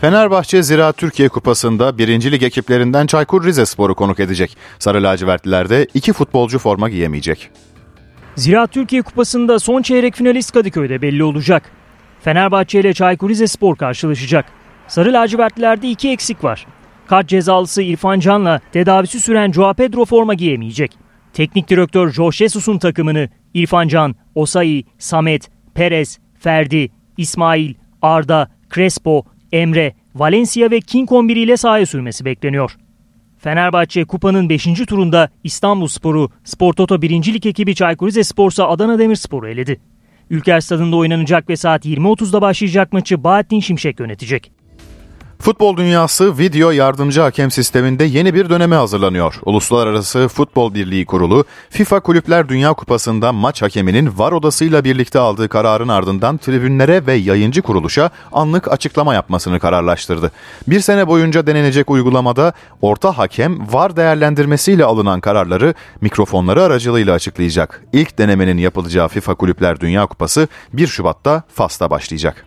Fenerbahçe Ziraat Türkiye Kupası'nda 1. Lig ekiplerinden Çaykur Rizespor'u konuk edecek. Sarı lacivertlilerde 2 futbolcu forma giyemeyecek. Ziraat Türkiye Kupası'nda son çeyrek finalist Kadıköy'de belli olacak. Fenerbahçe ile Çaykur Rizespor karşılaşacak. Sarı lacivertlilerde 2 eksik var. Kart cezalısı İrfan Can'la tedavisi süren Joao Pedro forma giyemeyecek. Teknik direktör Jorge Jesus'un takımını İrfan Can, Osayi, Samet, Perez, Ferdi, İsmail, Arda, Crespo, Emre, Valencia ve King 11 ile sahaya sürmesi bekleniyor. Fenerbahçe Kupa'nın 5. turunda İstanbulspor'u, Spor Toto 1. Lig ekibi Çaykur Rizespor'sa Adana Demirspor'u eledi. Ülker Stadı'nda oynanacak ve saat 20.30'da başlayacak maçı Bahattin Şimşek yönetecek. Futbol dünyası video yardımcı hakem sisteminde yeni bir döneme hazırlanıyor. Uluslararası Futbol Birliği Kurulu, FIFA Kulüpler Dünya Kupası'nda maç hakeminin VAR odasıyla birlikte aldığı kararın ardından tribünlere ve yayıncı kuruluşa anlık açıklama yapmasını kararlaştırdı. Bir sene boyunca denenecek uygulamada orta hakem VAR değerlendirmesiyle alınan kararları mikrofonları aracılığıyla açıklayacak. İlk denemenin yapılacağı FIFA Kulüpler Dünya Kupası 1 Şubat'ta Fas'ta başlayacak.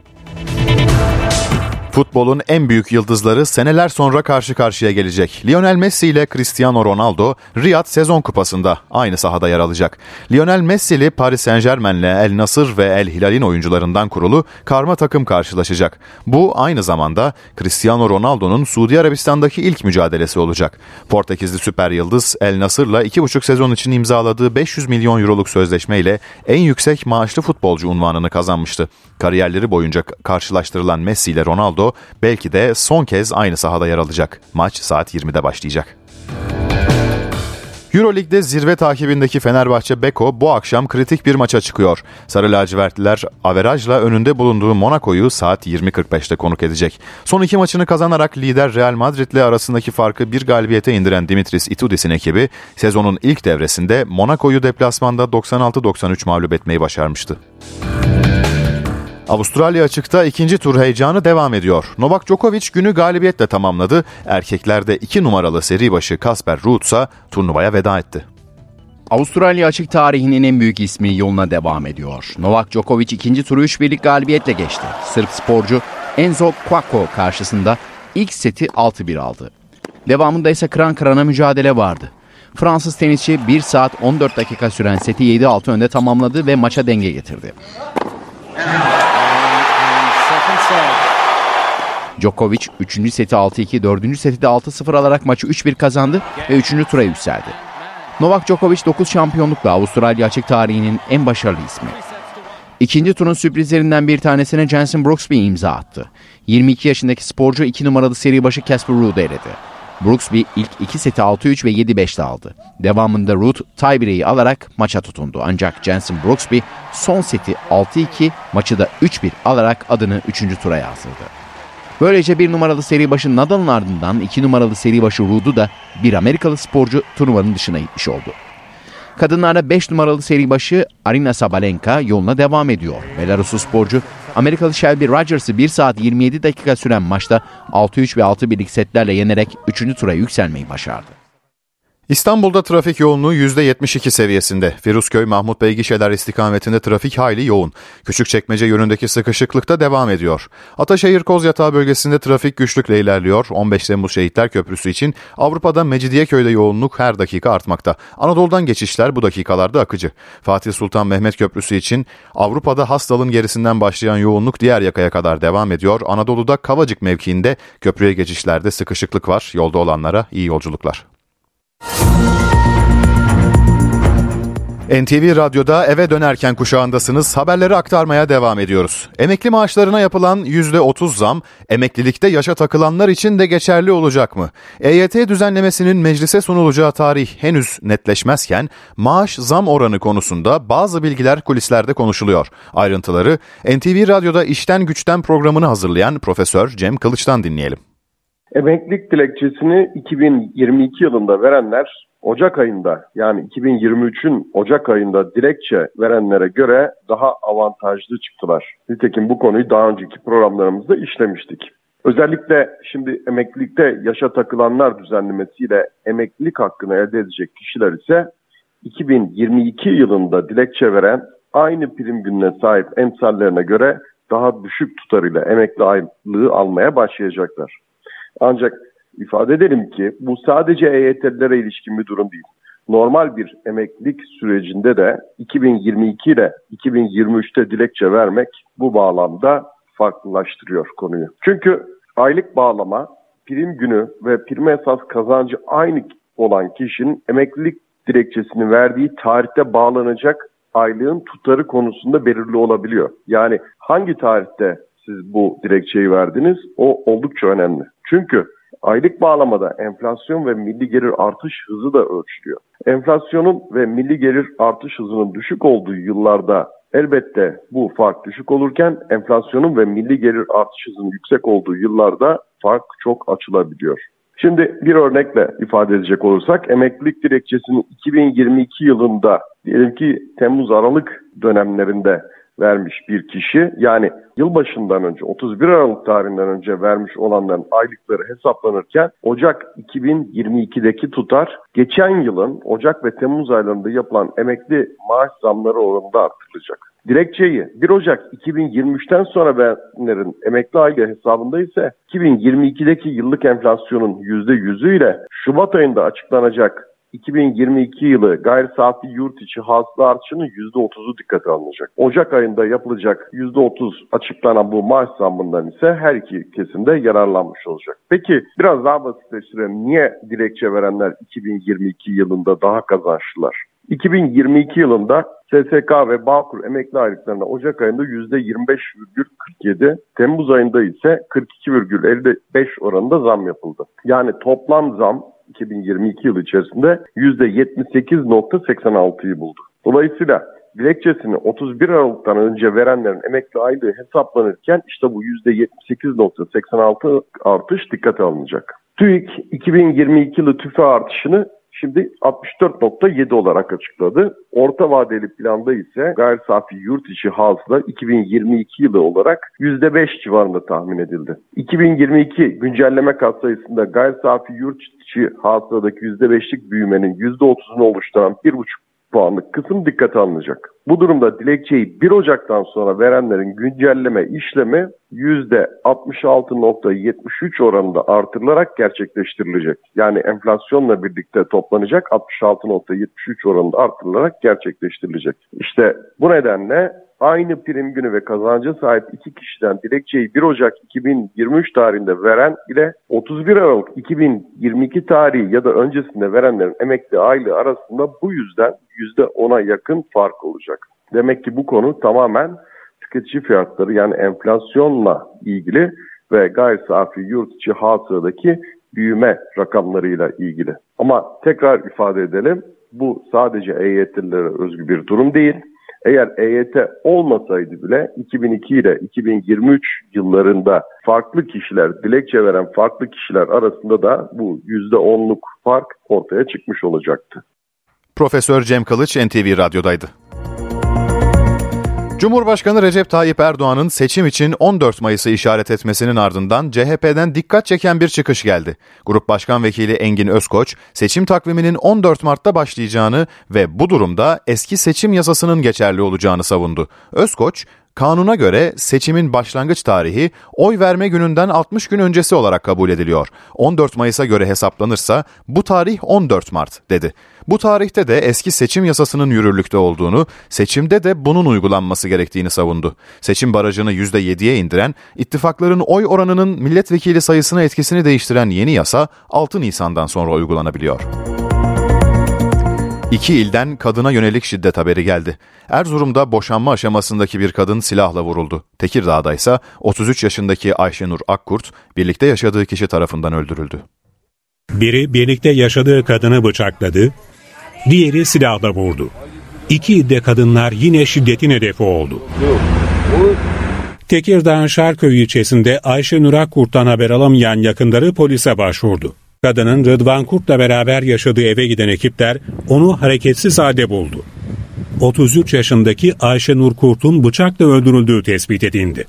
Futbolun en büyük yıldızları seneler sonra karşı karşıya gelecek. Lionel Messi ile Cristiano Ronaldo, Riyad Sezon Kupası'nda aynı sahada yer alacak. Lionel Messi'li Paris Saint-Germain'le El Nasır ve El Hilal'in oyuncularından kurulu karma takım karşılaşacak. Bu aynı zamanda Cristiano Ronaldo'nun Suudi Arabistan'daki ilk mücadelesi olacak. Portekizli süper yıldız El Nasır'la 2,5 sezon için imzaladığı 500 milyon euroluk sözleşmeyle en yüksek maaşlı futbolcu unvanını kazanmıştı. Kariyerleri boyunca karşılaştırılan Messi ile Ronaldo belki de son kez aynı sahada yer alacak. Maç saat 20'de başlayacak. Euroleague'de zirve takibindeki Fenerbahçe Beko bu akşam kritik bir maça çıkıyor. Sarı lacivertliler averajla önünde bulunduğu Monaco'yu saat 20.45'te konuk edecek. Son iki maçını kazanarak lider Real Madrid'le arasındaki farkı bir galibiyete indiren Dimitris Itudis'in ekibi sezonun ilk devresinde Monaco'yu deplasmanda 96-93 mağlup etmeyi başarmıştı. Avustralya açıkta ikinci tur heyecanı devam ediyor. Novak Djokovic günü galibiyetle tamamladı. Erkeklerde 2 numaralı seri başı Casper Ruud ise turnuvaya veda etti. Avustralya açık tarihinin en büyük ismi yoluna devam ediyor. Novak Djokovic ikinci turu 3-1'lik galibiyetle geçti. Sırp sporcu Enzo Couacaud karşısında ilk seti 6-1 aldı. Devamında ise kıran kırana mücadele vardı. Fransız tenisçi 1 saat 14 dakika süren seti 7-6 önde tamamladı ve maça denge getirdi. Djokovic 3. seti 6-2, 4. seti de 6-0 alarak maçı 3-1 kazandı ve 3. tura yükseldi. Novak Djokovic 9 şampiyonlukla Avustralya açık tarihinin en başarılı ismi. İkinci turun sürprizlerinden bir tanesine Jensen Brooksby imza attı. 22 yaşındaki sporcu 2 numaralı seri başı Casper Ruud'u eledi. Brooksby ilk 2 seti 6-3 ve 7-5'te aldı. Devamında Ruud tiebreak'i alarak maça tutundu. Ancak Jensen Brooksby son seti 6-2, maçı da 3-1 alarak adını 3. tura yazdırdı. Böylece 1 numaralı seri başı Nadal'ın ardından 2 numaralı seri başı Ruud'u da bir Amerikalı sporcu turnuvanın dışına gitmiş oldu. Kadınlarda 5 numaralı seri başı Aryna Sabalenka yoluna devam ediyor. Belaruslu sporcu Amerikalı Shelby Rogers'ı 1 saat 27 dakika süren maçta 6-3 ve 6-1'lik setlerle yenerek 3. tura yükselmeyi başardı. İstanbul'da trafik yoğunluğu %72 seviyesinde. Firuzköy Mahmut Bey Gişeler istikametinde trafik hayli yoğun. Küçükçekmece yönündeki sıkışıklık da devam ediyor. Ataşehir Kozyatağı bölgesinde trafik güçlükle ilerliyor. 15 Temmuz Şehitler Köprüsü için Avrupa'da Mecidiyeköy'de yoğunluk her dakika artmakta. Anadolu'dan geçişler bu dakikalarda akıcı. Fatih Sultan Mehmet Köprüsü için Avrupa'da Hasdal'ın gerisinden başlayan yoğunluk diğer yakaya kadar devam ediyor. Anadolu'da Kavacık mevkiinde köprüye geçişlerde sıkışıklık var. Yolda olanlara iyi yolculuklar. NTV Radyo'da eve dönerken kuşağındasınız. Haberleri aktarmaya devam ediyoruz. Emekli maaşlarına yapılan %30 zam, emeklilikte yaşa takılanlar için de geçerli olacak mı? EYT düzenlemesinin meclise sunulacağı tarih henüz netleşmezken, maaş zam oranı konusunda bazı bilgiler kulislerde konuşuluyor. Ayrıntıları NTV Radyo'da İşten Güçten programını hazırlayan Profesör Cem Kılıç'tan dinleyelim. Emeklilik dilekçesini 2022 yılında verenler Ocak ayında, yani 2023'ün Ocak ayında dilekçe verenlere göre daha avantajlı çıktılar. Nitekim bu konuyu daha önceki programlarımızda işlemiştik. Özellikle şimdi emeklilikte yaşa takılanlar düzenlemesiyle emeklilik hakkını elde edecek kişiler ise 2022 yılında dilekçe veren aynı prim gününe sahip emsallerine göre daha düşük tutarıyla emekli aylığı almaya başlayacaklar. Ancak ifade edelim ki bu sadece EYT'lilere ilişkin bir durum değil. Normal bir emeklilik sürecinde de 2022 ile 2023'te dilekçe vermek bu bağlamda farklılaştırıyor konuyu. Çünkü aylık bağlama, prim günü ve prim esas kazancı aynı olan kişinin emeklilik dilekçesini verdiği tarihte bağlanacak aylığın tutarı konusunda belirli olabiliyor. Yani hangi tarihte siz bu dilekçeyi verdiniz, o oldukça önemli. Çünkü aylık bağlamada enflasyon ve milli gelir artış hızı da ölçülüyor. Enflasyonun ve milli gelir artış hızının düşük olduğu yıllarda elbette bu fark düşük olurken, enflasyonun ve milli gelir artış hızının yüksek olduğu yıllarda fark çok açılabiliyor. Şimdi bir örnekle ifade edecek olursak, emeklilik dilekçesini 2022 yılında diyelim ki Temmuz-Aralık dönemlerinde vermiş bir kişi, yani yılbaşından önce 31 Aralık tarihinden önce vermiş olanların aylıkları hesaplanırken Ocak 2022'deki tutar geçen yılın Ocak ve Temmuz aylarında yapılan emekli maaş zamları oranında artırılacak. Dilekçeyi 1 Ocak 2023'ten sonra verenlerin emekli aylığı hesabında ise 2022'deki yıllık enflasyonun %100'ü ile Şubat ayında açıklanacak 2022 yılı gayri safi yurt içi hasıla artışının %30'u dikkate alınacak. Ocak ayında yapılacak %30 açıklanan bu maaş zammından ise her iki kesimde yararlanmış olacak. Peki biraz daha basitleştirelim. Niye dilekçe verenler 2022 yılında daha kazançlılar? 2022 yılında SSK ve Bağkur emekli aylıklarına Ocak ayında %25,47, Temmuz ayında ise 42,55 oranında zam yapıldı. Yani toplam zam 2022 yılı içerisinde %78,86'yı buldu. Dolayısıyla dilekçesini 31 Aralık'tan önce verenlerin emekli aylığı hesaplanırken işte bu %78,86 artış dikkate alınacak. TÜİK 2022 yılı tüfe artışını şimdi 64,7 olarak açıkladı. Orta vadeli planda ise gayri safi yurt içi hasıla 2022 yılı olarak %5 civarında tahmin edildi. 2022 güncelleme katsayısında gayri safi yurt içi hasıladaki %5'lik büyümenin %30'unu oluşturan 1,5 puanlık kısım dikkate alınacak. Bu durumda dilekçeyi 1 Ocak'tan sonra verenlerin güncelleme işlemi %66.73 oranında artırılarak gerçekleştirilecek. Yani enflasyonla birlikte toplanacak 66.73 oranında artırılarak gerçekleştirilecek. İşte bu nedenle aynı prim günü ve kazancı sahip iki kişiden dilekçeyi 1 Ocak 2023 tarihinde veren ile 31 Aralık 2022 tarihi ya da öncesinde verenlerin emekli aylığı arasında bu yüzden %10'a yakın fark olacak. Demek ki bu konu tamamen tüketici fiyatları, yani enflasyonla ilgili ve gayri safi yurt içi hasıladaki büyüme rakamlarıyla ilgili. Ama tekrar ifade edelim, bu sadece EYT'lilere özgü bir durum değil. Eğer EYT olmasaydı bile 2002 ile 2023 yıllarında farklı kişiler, dilekçe veren farklı kişiler arasında da bu %10'luk fark ortaya çıkmış olacaktı. Profesör Cem Kılıç NTV Radyo'daydı. Cumhurbaşkanı Recep Tayyip Erdoğan'ın seçim için 14 Mayıs'ı işaret etmesinin ardından CHP'den dikkat çeken bir çıkış geldi. Grup Başkan Vekili Engin Özkoç, seçim takviminin 14 Mart'ta başlayacağını ve bu durumda eski seçim yasasının geçerli olacağını savundu. Özkoç, kanuna göre seçimin başlangıç tarihi oy verme gününden 60 gün öncesi olarak kabul ediliyor. 14 Mayıs'a göre hesaplanırsa bu tarih 14 Mart dedi. Bu tarihte de eski seçim yasasının yürürlükte olduğunu, seçimde de bunun uygulanması gerektiğini savundu. Seçim barajını %7'ye indiren, ittifakların oy oranının milletvekili sayısına etkisini değiştiren yeni yasa 6 Nisan'dan sonra uygulanabiliyor. İki ilden kadına yönelik şiddet haberi geldi. Erzurum'da boşanma aşamasındaki bir kadın silahla vuruldu. Tekirdağ'da ise 33 yaşındaki Ayşenur Akkurt birlikte yaşadığı kişi tarafından öldürüldü. Biri birlikte yaşadığı kadını bıçakladı, diğeri silahla vurdu. İki ilde kadınlar yine şiddetin hedefi oldu. Tekirdağ'ın Şarköy ilçesinde Ayşenur Akkurt'tan haber alamayan yakınları polise başvurdu. Kadının Rıdvan Kurt'la beraber yaşadığı eve giden ekipler onu hareketsiz halde buldu. 33 yaşındaki Ayşenur Kurt'un bıçakla öldürüldüğü tespit edildi.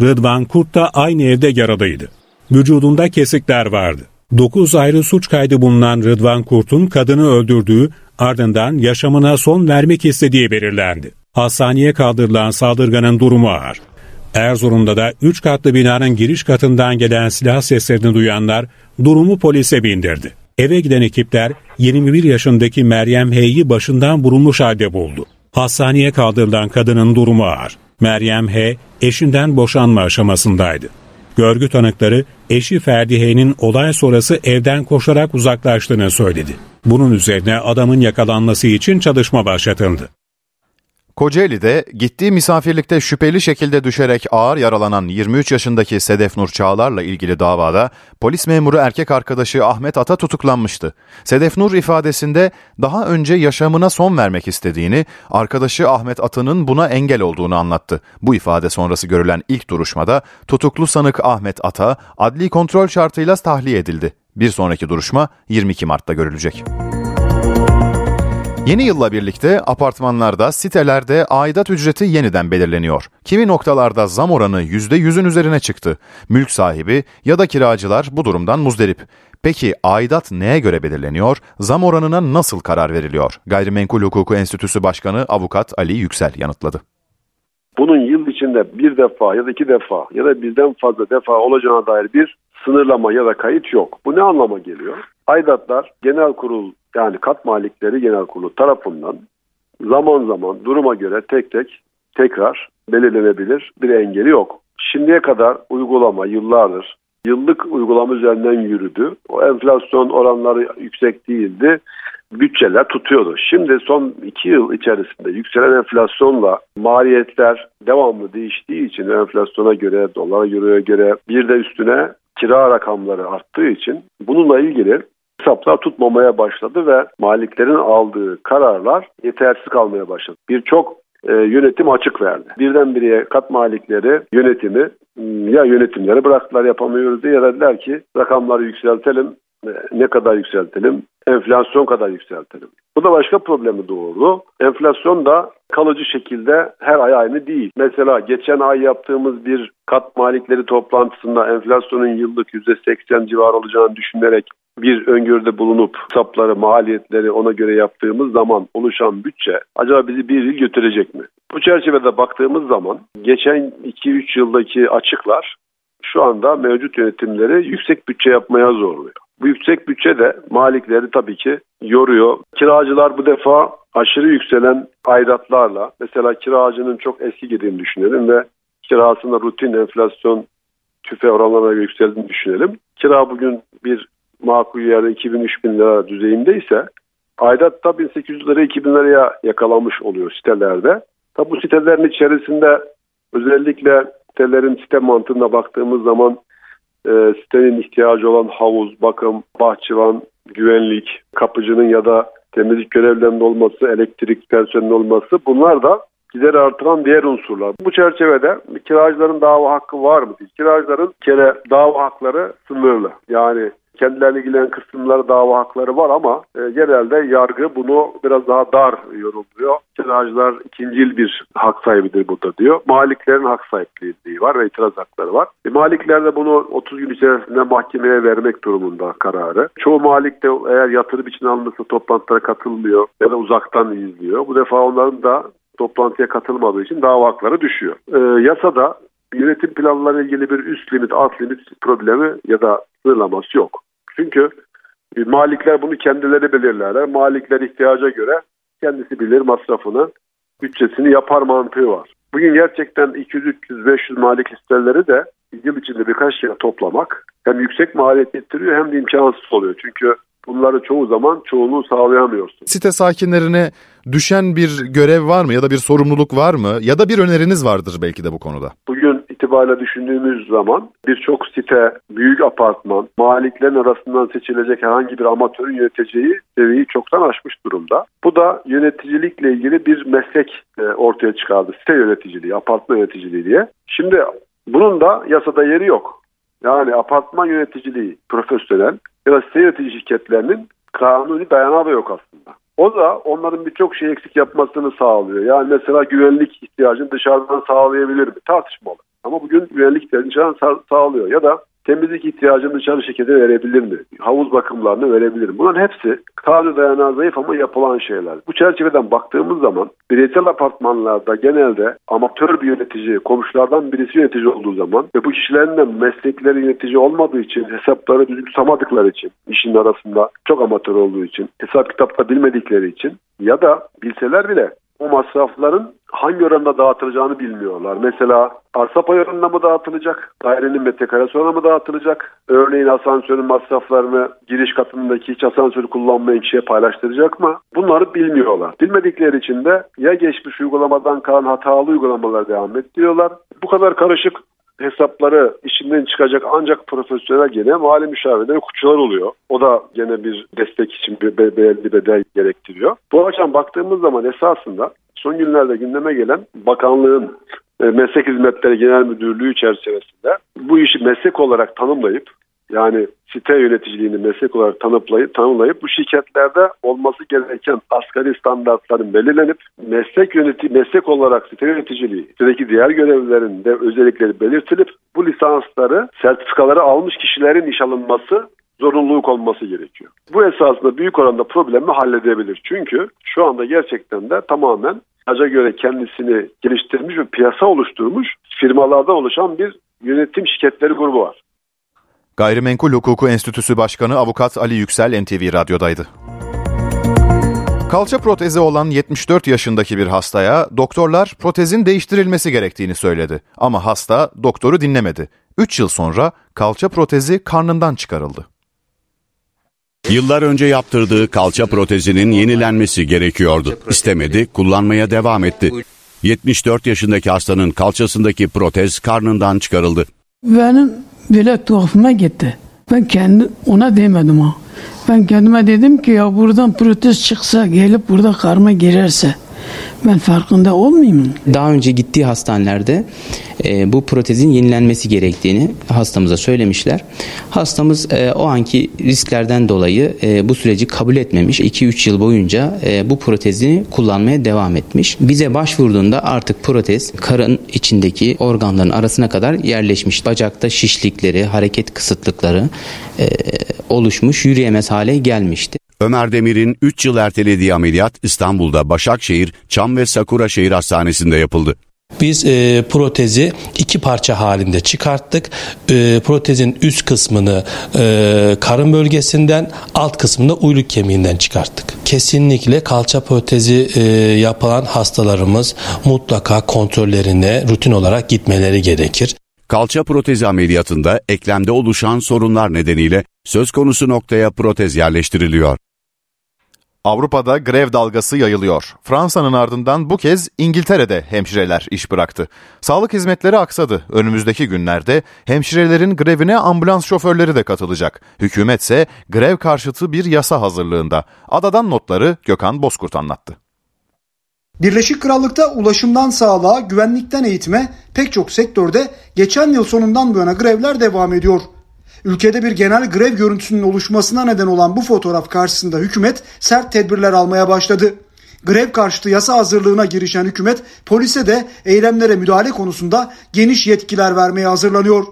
Rıdvan Kurt da aynı evde yaralıydı. Vücudunda kesikler vardı. 9 ayrı suç kaydı bulunan Rıdvan Kurt'un kadını öldürdüğü, ardından yaşamına son vermek istediği belirlendi. Hastaneye kaldırılan saldırganın durumu ağır. Erzurum'da da 3 katlı binanın giriş katından gelen silah seslerini duyanlar durumu polise bildirdi. Eve giden ekipler 21 yaşındaki Meryem H'yi başından vurulmuş halde buldu. Hastaneye kaldırılan kadının durumu ağır. Meryem H. eşinden boşanma aşamasındaydı. Görgü tanıkları eşi Ferdi H'nin olay sonrası evden koşarak uzaklaştığını söyledi. Bunun üzerine adamın yakalanması için çalışma başlatıldı. Kocaeli'de gittiği misafirlikte şüpheli şekilde düşerek ağır yaralanan 23 yaşındaki Sedef Nur Çağlar'la ilgili davada polis memuru erkek arkadaşı Ahmet Ata tutuklanmıştı. Sedef Nur ifadesinde daha önce yaşamına son vermek istediğini, arkadaşı Ahmet Ata'nın buna engel olduğunu anlattı. Bu ifade sonrası görülen ilk duruşmada tutuklu sanık Ahmet Ata adli kontrol şartıyla tahliye edildi. Bir sonraki duruşma 22 Mart'ta görülecek. Yeni yılla birlikte apartmanlarda, sitelerde aidat ücreti yeniden belirleniyor. Kimi noktalarda zam oranı %100'ün üzerine çıktı. Mülk sahibi ya da kiracılar bu durumdan muzdarip. Peki aidat neye göre belirleniyor? Zam oranına nasıl karar veriliyor? Gayrimenkul Hukuku Enstitüsü Başkanı Avukat Ali Yüksel yanıtladı. Bunun yıl içinde bir defa ya da iki defa ya da birden fazla defa olacağına dair bir sınırlama ya da kayıt yok. Bu ne anlama geliyor? Aidatlar genel kurul, yani kat malikleri genel kurulu tarafından zaman zaman duruma göre tek tek tekrar belirlenebilir, bir engeli yok. Şimdiye kadar uygulama yıllardır, yıllık uygulama üzerinden yürüdü. O enflasyon oranları yüksek değildi, bütçeler tutuyordu. Şimdi son 2 yıl içerisinde yükselen enflasyonla maliyetler devamlı değiştiği için, enflasyona göre, dolara, euroya göre, bir de üstüne kira rakamları arttığı için bununla ilgili hesaplar tutmamaya başladı ve maliklerin aldığı kararlar yetersiz kalmaya başladı. Birçok yönetim açık verdi. Birdenbire kat malikleri yönetimi ya yönetimlere bıraktılar, yapamıyoruz diye, ya dediler ki rakamları yükseltelim. Ne kadar yükseltelim? Enflasyon kadar yükseltelim. Bu da başka problemi doğurdu. Enflasyon da kalıcı şekilde her ay aynı değil. Mesela geçen ay yaptığımız bir kat malikleri toplantısında enflasyonun yıllık %80 civarı olacağını düşünerek bir öngörüde bulunup hesapları, maliyetleri ona göre yaptığımız zaman oluşan bütçe acaba bizi bir yıl götürecek mi? Bu çerçevede baktığımız zaman geçen 2-3 yıldaki açıklar şu anda mevcut yönetimleri yüksek bütçe yapmaya zorluyor. Bu yüksek bütçe de malikleri tabii ki yoruyor. Kiracılar bu defa aşırı yükselen aidatlarla, mesela kiracının çok eski gittiğini düşünelim ve kirasında rutin enflasyon tüfe oranlarına yükseldiğini düşünelim. Kira bugün bir makul yerde 2000-3000 lira düzeyindeyse aidat da 1800 lira 2000 liraya yakalanmış oluyor sitelerde. Tabi bu sitelerin içerisinde özellikle sitelerin site mantığına baktığımız zaman sitenin ihtiyacı olan havuz, bakım, bahçıvan, güvenlik, kapıcının ya da temizlik görevlerinin olması, elektrik personelinin olması bunlar da gideri artıran diğer unsurlar. Bu çerçevede kiracıların dava hakkı var mı? Kiracıların kere dava hakları sınırlı. Yani kendilerine ilgilenen kısımlara dava hakları var ama genelde yargı bunu biraz daha dar yorumluyor. Kiracılar ikincil bir hak sahibidir burada diyor. Maliklerin hak sahipliği var ve itiraz hakları var. Malikler de bunu 30 gün içerisinde mahkemeye vermek durumunda kararı. Çoğu malik de eğer yatırım için alınırsa toplantılara katılmıyor ya da uzaktan izliyor. Bu defa onların da toplantıya katılmadığı için dava hakları düşüyor. Yasada yönetim planlarıyla ilgili bir üst limit, alt limit problemi ya da sınırlaması yok. Çünkü malikler bunu kendileri belirlerler. Malikler ihtiyaca göre kendisi bilir masrafını, bütçesini yapar mantığı var. Bugün gerçekten 200-300-500 malik listeleri de yıl içinde birkaç yere toplamak hem yüksek maliyet ettiriyor hem de imkansız oluyor. Çünkü bunları çoğu zaman çoğunluğu sağlayamıyorsun. Site sakinlerine düşen bir görev var mı ya da bir sorumluluk var mı? Ya da bir öneriniz vardır belki de bu konuda. Bugün itibariyle düşündüğümüz zaman birçok site, büyük apartman, maliklerin arasından seçilecek herhangi bir amatörün yöneteceği seviyeyi çoktan aşmış durumda. Bu da yöneticilikle ilgili bir meslek ortaya çıkardı. Site yöneticiliği, apartman yöneticiliği diye. Şimdi bunun da yasada yeri yok. Yani apartman yöneticiliği profesyonel ya da site yönetici şirketlerinin kanuni dayanağı da yok aslında. O da onların birçok şeyi eksik yapmasını sağlıyor. Yani mesela güvenlik ihtiyacını dışarıdan sağlayabilir mi? Tartışmalı. Ama bugün güvenlik ihtiyacını dışarıdan sağlıyor. Ya da temizlik ihtiyacını dışarı şirkete verebilir mi? Havuz bakımlarını verebilir mi? Bunların hepsi kanuni dayanağı zayıf ama yapılan şeyler. Bu çerçeveden baktığımız zaman bireysel apartmanlarda genelde amatör bir yönetici, komşulardan birisi yönetici olduğu zaman ve bu kişilerin de meslekleri yönetici olmadığı için, hesapları düzgün tutamadıkları için, işin arasında çok amatör olduğu için, hesap kitapta bilmedikleri için ya da bilseler bile o masrafların hangi oranda dağıtılacağını bilmiyorlar. Mesela arsa pay oranına mı dağıtılacak? Dairenin metrekaresi oranına mı dağıtılacak? Örneğin asansörün masraflarını giriş katındaki hiç asansörü kullanmayan kişiye paylaştıracak mı? Bunları bilmiyorlar. Bilmedikleri için de ya geçmiş uygulamadan kalan hatalı uygulamalar devam ediyorlar. Bu kadar karışık hesapları işinden çıkacak ancak profesyonel gene mali müşavirleri kutucular oluyor. O da gene bir destek için bir belirli bedel gerektiriyor. Bu açıdan baktığımız zaman esasında son günlerde gündeme gelen bakanlığın Meslek Hizmetleri Genel Müdürlüğü çerçevesinde bu işi meslek olarak tanımlayıp yani site yöneticiliğini meslek olarak tanımlayıp bu şirketlerde olması gereken asgari standartların belirlenip meslek olarak site yöneticiliği, sitedeki diğer görevlilerin de özellikleri belirtilip bu lisansları, sertifikaları almış kişilerin iş alınması zorunluluk olması gerekiyor. Bu esasında büyük oranda problemi halledebilir. Çünkü şu anda gerçekten de tamamen ihtiyaca göre kendisini geliştirmiş ve piyasa oluşturmuş firmalardan oluşan bir yönetim şirketleri grubu var. Gayrimenkul Hukuku Enstitüsü Başkanı Avukat Ali Yüksel NTV Radyo'daydı. Kalça protezi olan 74 yaşındaki bir hastaya doktorlar protezin değiştirilmesi gerektiğini söyledi. Ama hasta doktoru dinlemedi. 3 yıl sonra kalça protezi karnından çıkarıldı. Yıllar önce yaptırdığı kalça protezinin yenilenmesi gerekiyordu. İstemedi, kullanmaya devam etti. 74 yaşındaki hastanın kalçasındaki protez karnından çıkarıldı. Benim bilek tuhafıma gitti. Ben kendi ona demedim ha. Ben kendime dedim ki ya buradan protez çıksa gelip burada karma girerse ben farkında olmayayım mı? Daha önce gittiği hastanelerde bu protezin yenilenmesi gerektiğini hastamıza söylemişler. Hastamız o anki risklerden dolayı bu süreci kabul etmemiş. 2-3 yıl boyunca bu protezi kullanmaya devam etmiş. Bize başvurduğunda artık protez karın içindeki organların arasına kadar yerleşmiş. Bacakta şişlikleri, hareket kısıtlıkları oluşmuş, yürüyemez hale gelmişti. Ömer Demir'in 3 yıl ertelediği ameliyat İstanbul'da Başakşehir, Çam ve Sakura Şehir Hastanesi'nde yapıldı. Biz protezi iki parça halinde çıkarttık. Protezin üst kısmını karın bölgesinden, alt kısmını da uyluk kemiğinden çıkarttık. Kesinlikle kalça protezi yapılan hastalarımız mutlaka kontrollerine rutin olarak gitmeleri gerekir. Kalça protezi ameliyatında eklemde oluşan sorunlar nedeniyle söz konusu noktaya protez yerleştiriliyor. Avrupa'da grev dalgası yayılıyor. Fransa'nın ardından bu kez İngiltere'de hemşireler iş bıraktı. Sağlık hizmetleri aksadı. Önümüzdeki günlerde hemşirelerin grevine ambulans şoförleri de katılacak. Hükümetse grev karşıtı bir yasa hazırlığında. Adadan notları Gökhan Bozkurt anlattı. Birleşik Krallık'ta ulaşımdan sağlığa, güvenlikten eğitime pek çok sektörde geçen yıl sonundan bu yana grevler devam ediyor. Ülkede bir genel grev görüntüsünün oluşmasına neden olan bu fotoğraf karşısında hükümet sert tedbirler almaya başladı. Grev karşıtı yasa hazırlığına girişen hükümet polise de eylemlere müdahale konusunda geniş yetkiler vermeye hazırlanıyor.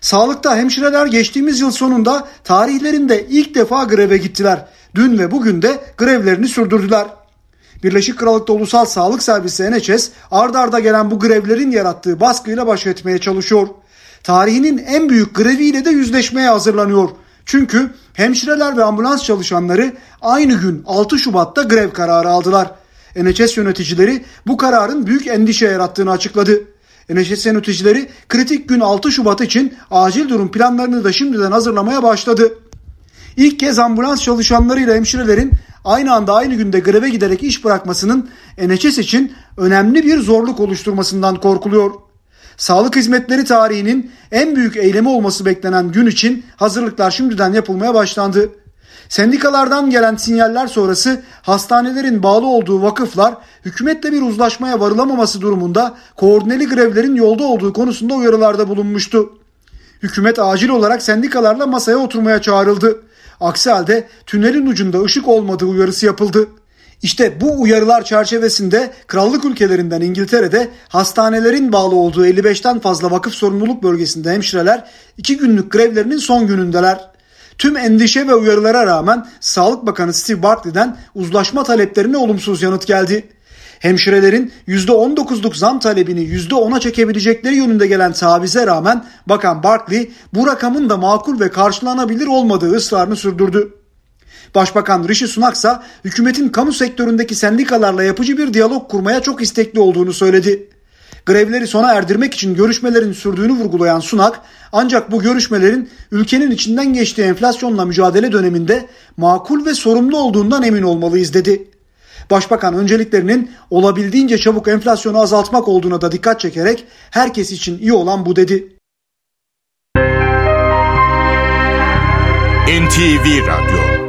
Sağlıkta hemşireler geçtiğimiz yıl sonunda tarihlerinde ilk defa greve gittiler. Dün ve bugün de grevlerini sürdürdüler. Birleşik Krallık'ta Ulusal Sağlık Servisi NHS arda arda gelen bu grevlerin yarattığı baskıyla baş etmeye çalışıyor. Tarihinin en büyük greviyle de yüzleşmeye hazırlanıyor. Çünkü hemşireler ve ambulans çalışanları aynı gün 6 Şubat'ta grev kararı aldılar. NHS yöneticileri bu kararın büyük endişe yarattığını açıkladı. NHS yöneticileri kritik gün 6 Şubat için acil durum planlarını da şimdiden hazırlamaya başladı. İlk kez ambulans çalışanlarıyla hemşirelerin aynı anda aynı günde greve giderek iş bırakmasının NHS için önemli bir zorluk oluşturmasından korkuluyor. Sağlık hizmetleri tarihinin en büyük eylemi olması beklenen gün için hazırlıklar şimdiden yapılmaya başlandı. Sendikalardan gelen sinyaller sonrası hastanelerin bağlı olduğu vakıflar hükümetle bir uzlaşmaya varılamaması durumunda koordineli grevlerin yolda olduğu konusunda uyarılarda bulunmuştu. Hükümet acil olarak sendikalarla masaya oturmaya çağrıldı. Aksi halde tünelin ucunda ışık olmadığı uyarısı yapıldı. İşte bu uyarılar çerçevesinde krallık ülkelerinden İngiltere'de hastanelerin bağlı olduğu 55'ten fazla vakıf sorumluluk bölgesinde hemşireler 2 günlük grevlerinin son günündeler. Tüm endişe ve uyarılara rağmen Sağlık Bakanı Steve Barclay'den uzlaşma taleplerine olumsuz yanıt geldi. Hemşirelerin %19'luk zam talebini %10'a çekebilecekleri yönünde gelen tavize rağmen Bakan Barclay bu rakamın da makul ve karşılanabilir olmadığı ısrarını sürdürdü. Başbakan Rishi Sunak ise hükümetin kamu sektöründeki sendikalarla yapıcı bir diyalog kurmaya çok istekli olduğunu söyledi. Grevleri sona erdirmek için görüşmelerin sürdüğünü vurgulayan Sunak, ancak bu görüşmelerin ülkenin içinden geçtiği enflasyonla mücadele döneminde makul ve sorumlu olduğundan emin olmalıyız dedi. Başbakan önceliklerinin olabildiğince çabuk enflasyonu azaltmak olduğuna da dikkat çekerek herkes için iyi olan bu dedi. NTV Radyo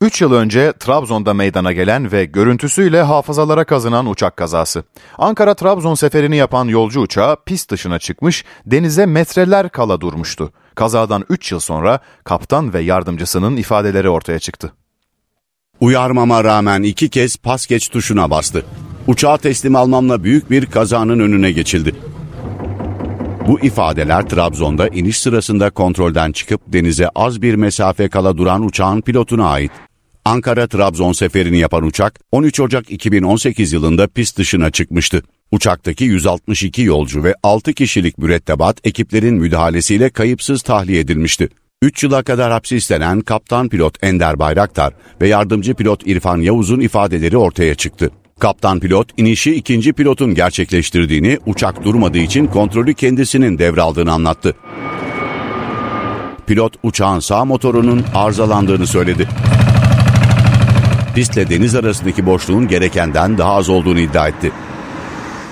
3 yıl önce Trabzon'da meydana gelen ve görüntüsüyle hafızalara kazınan uçak kazası. Ankara-Trabzon seferini yapan yolcu uçağı pist dışına çıkmış, denize metreler kala durmuştu. Kazadan 3 yıl sonra kaptan ve yardımcısının ifadeleri ortaya çıktı. Uyarmama rağmen 2 kez pas geç tuşuna bastı. Uçağı teslim almamla büyük bir kazanın önüne geçildi. Bu ifadeler Trabzon'da iniş sırasında kontrolden çıkıp denize az bir mesafe kala duran uçağın pilotuna ait. Ankara-Trabzon seferini yapan uçak 13 Ocak 2018 yılında pist dışına çıkmıştı. Uçaktaki 162 yolcu ve 6 kişilik mürettebat ekiplerin müdahalesiyle kayıpsız tahliye edilmişti. 3 yıla kadar hapsi istenen kaptan pilot Ender Bayraktar ve yardımcı pilot İrfan Yavuz'un ifadeleri ortaya çıktı. Kaptan pilot inişi ikinci pilotun gerçekleştirdiğini, uçak durmadığı için kontrolü kendisinin devraldığını anlattı. Pilot uçağın sağ motorunun arızalandığını söyledi. Pistle deniz arasındaki boşluğun gerekenden daha az olduğunu iddia etti.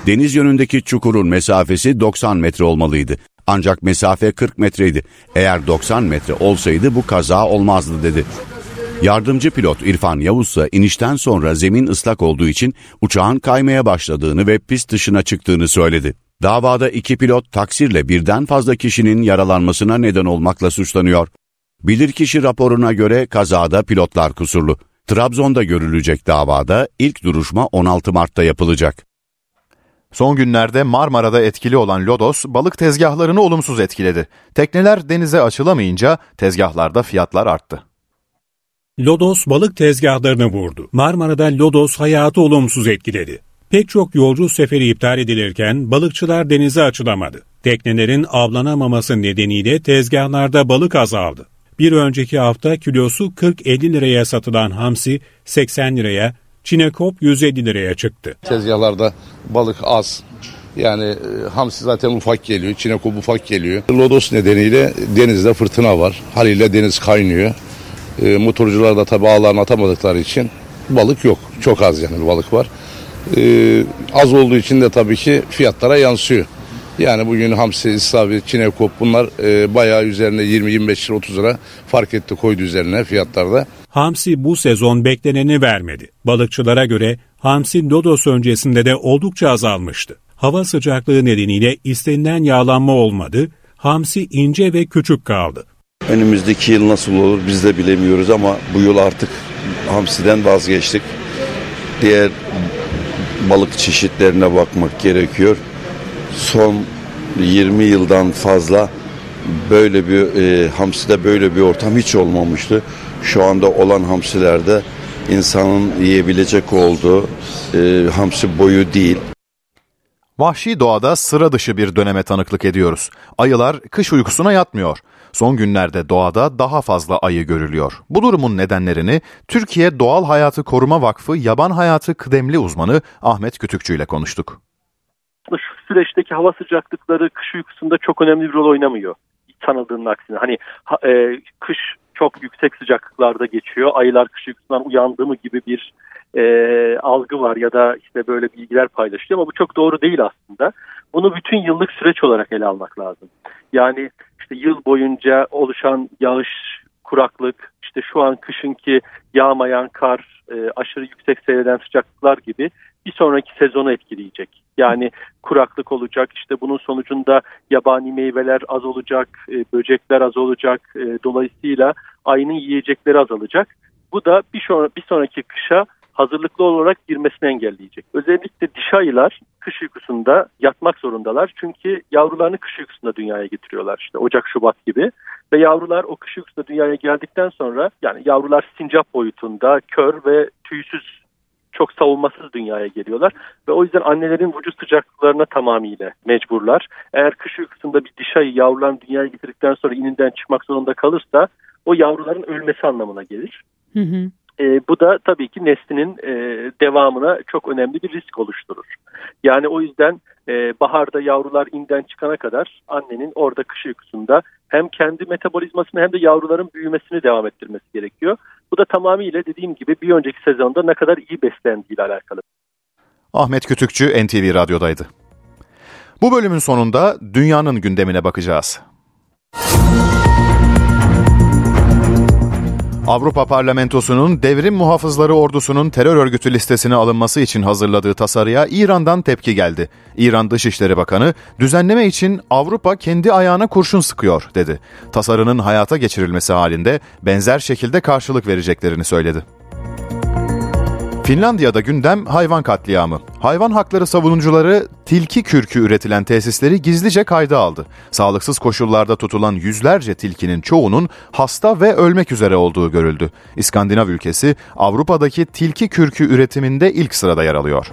Deniz yönündeki çukurun mesafesi 90 metre olmalıydı. Ancak mesafe 40 metreydi. Eğer 90 metre olsaydı bu kaza olmazdı dedi. Yardımcı pilot İrfan Yavuz ise inişten sonra zemin ıslak olduğu için uçağın kaymaya başladığını ve pist dışına çıktığını söyledi. Davada iki pilot taksirle birden fazla kişinin yaralanmasına neden olmakla suçlanıyor. Bilirkişi raporuna göre kazada pilotlar kusurlu. Trabzon'da görülecek davada ilk duruşma 16 Mart'ta yapılacak. Son günlerde Marmara'da etkili olan lodos balık tezgahlarını olumsuz etkiledi. Tekneler denize açılamayınca tezgahlarda fiyatlar arttı. Lodos balık tezgahlarını vurdu. Marmara'da lodos hayatı olumsuz etkiledi. Pek çok yolcu seferi iptal edilirken balıkçılar denize açılamadı. Teknelerin avlanamaması nedeniyle tezgahlarda balık azaldı. Bir önceki hafta kilosu 40-50 liraya satılan hamsi 80 liraya, çinekop 150 liraya çıktı. Tezgahlarda balık az. Yani hamsi zaten ufak geliyor, çinekop ufak geliyor. Lodos nedeniyle denizde fırtına var. Haliyle deniz kaynıyor. Motorcular da tabii ağlarını atamadıkları için balık yok. Çok az yani balık var. Az olduğu için de tabii ki fiyatlara yansıyor. Yani bugün hamsi, istavrit, çinekop bunlar bayağı üzerine 20-25 lira 30 lira fark etti koydu üzerine fiyatlarda. Hamsi bu sezon bekleneni vermedi. Balıkçılara göre hamsi lodos öncesinde de oldukça azalmıştı. Hava sıcaklığı nedeniyle istenilen yağlanma olmadı. Hamsi ince ve küçük kaldı. Önümüzdeki yıl nasıl olur biz de bilemiyoruz ama bu yıl artık hamsiden vazgeçtik. Diğer balık çeşitlerine bakmak gerekiyor. Son 20 yıldan fazla böyle bir hamside böyle bir ortam hiç olmamıştı. Şu anda olan hamsilerde insanın yiyebilecek olduğu hamsi boyu değil. Vahşi doğada sıra dışı bir döneme tanıklık ediyoruz. Ayılar kış uykusuna yatmıyor. Son günlerde doğada daha fazla ayı görülüyor. Bu durumun nedenlerini Türkiye Doğal Hayatı Koruma Vakfı Yaban Hayatı Kıdemli Uzmanı Ahmet Kütükçü ile konuştuk. Şu süreçteki hava sıcaklıkları kış uykusunda çok önemli bir rol oynamıyor. Sanıldığının aksine. Hani kış çok yüksek sıcaklıklarda geçiyor. Ayılar kış uykusundan uyandı mı gibi bir algı var ya da işte böyle bilgiler paylaşılıyor ama bu çok doğru değil aslında. Bunu bütün yıllık süreç olarak ele almak lazım. Yani işte yıl boyunca oluşan yağış, kuraklık, işte şu an kışınki yağmayan kar, aşırı yüksek seyreden sıcaklıklar gibi bir sonraki sezonu etkileyecek. Yani kuraklık olacak, işte bunun sonucunda yabani meyveler az olacak, böcekler az olacak. Dolayısıyla ayının yiyecekleri azalacak. Bu da bir sonraki kışa hazırlıklı olarak girmesini engelleyecek. Özellikle dişi ayılar kış uykusunda yatmak zorundalar. Çünkü yavrularını kış uykusunda dünyaya getiriyorlar. İşte Ocak, Şubat gibi. Ve yavrular o kış uykusunda dünyaya geldikten sonra yani yavrular sincap boyutunda kör ve tüysüz çok savunmasız dünyaya geliyorlar ve o yüzden annelerin vücut sıcaklıklarına tamamıyla mecburlar. Eğer kış uykusunda bir dişi ayı yavrularını dünyaya getirdikten sonra ininden çıkmak zorunda kalırsa o yavruların ölmesi anlamına gelir. Hı hı. Bu da tabii ki neslinin devamına çok önemli bir risk oluşturur. Yani o yüzden baharda yavrular inden çıkana kadar annenin orada kış uykusunda hem kendi metabolizmasını hem de yavruların büyümesini devam ettirmesi gerekiyor. Bu da tamamıyla dediğim gibi bir önceki sezonda ne kadar iyi beslendiğiyle alakalı. Ahmet Kütükçü NTV Radyo'daydı. Bu bölümün sonunda dünyanın gündemine bakacağız. Avrupa Parlamentosu'nun devrim muhafızları ordusunun terör örgütü listesine alınması için hazırladığı tasarıya İran'dan tepki geldi. İran Dışişleri Bakanı, düzenleme için Avrupa kendi ayağına kurşun sıkıyor dedi. Tasarının hayata geçirilmesi halinde benzer şekilde karşılık vereceklerini söyledi. Finlandiya'da gündem hayvan katliamı. Hayvan hakları savunucuları tilki kürkü üretilen tesisleri gizlice kayda aldı. Sağlıksız koşullarda tutulan yüzlerce tilkinin çoğunun hasta ve ölmek üzere olduğu görüldü. İskandinav ülkesi Avrupa'daki tilki kürkü üretiminde ilk sırada yer alıyor.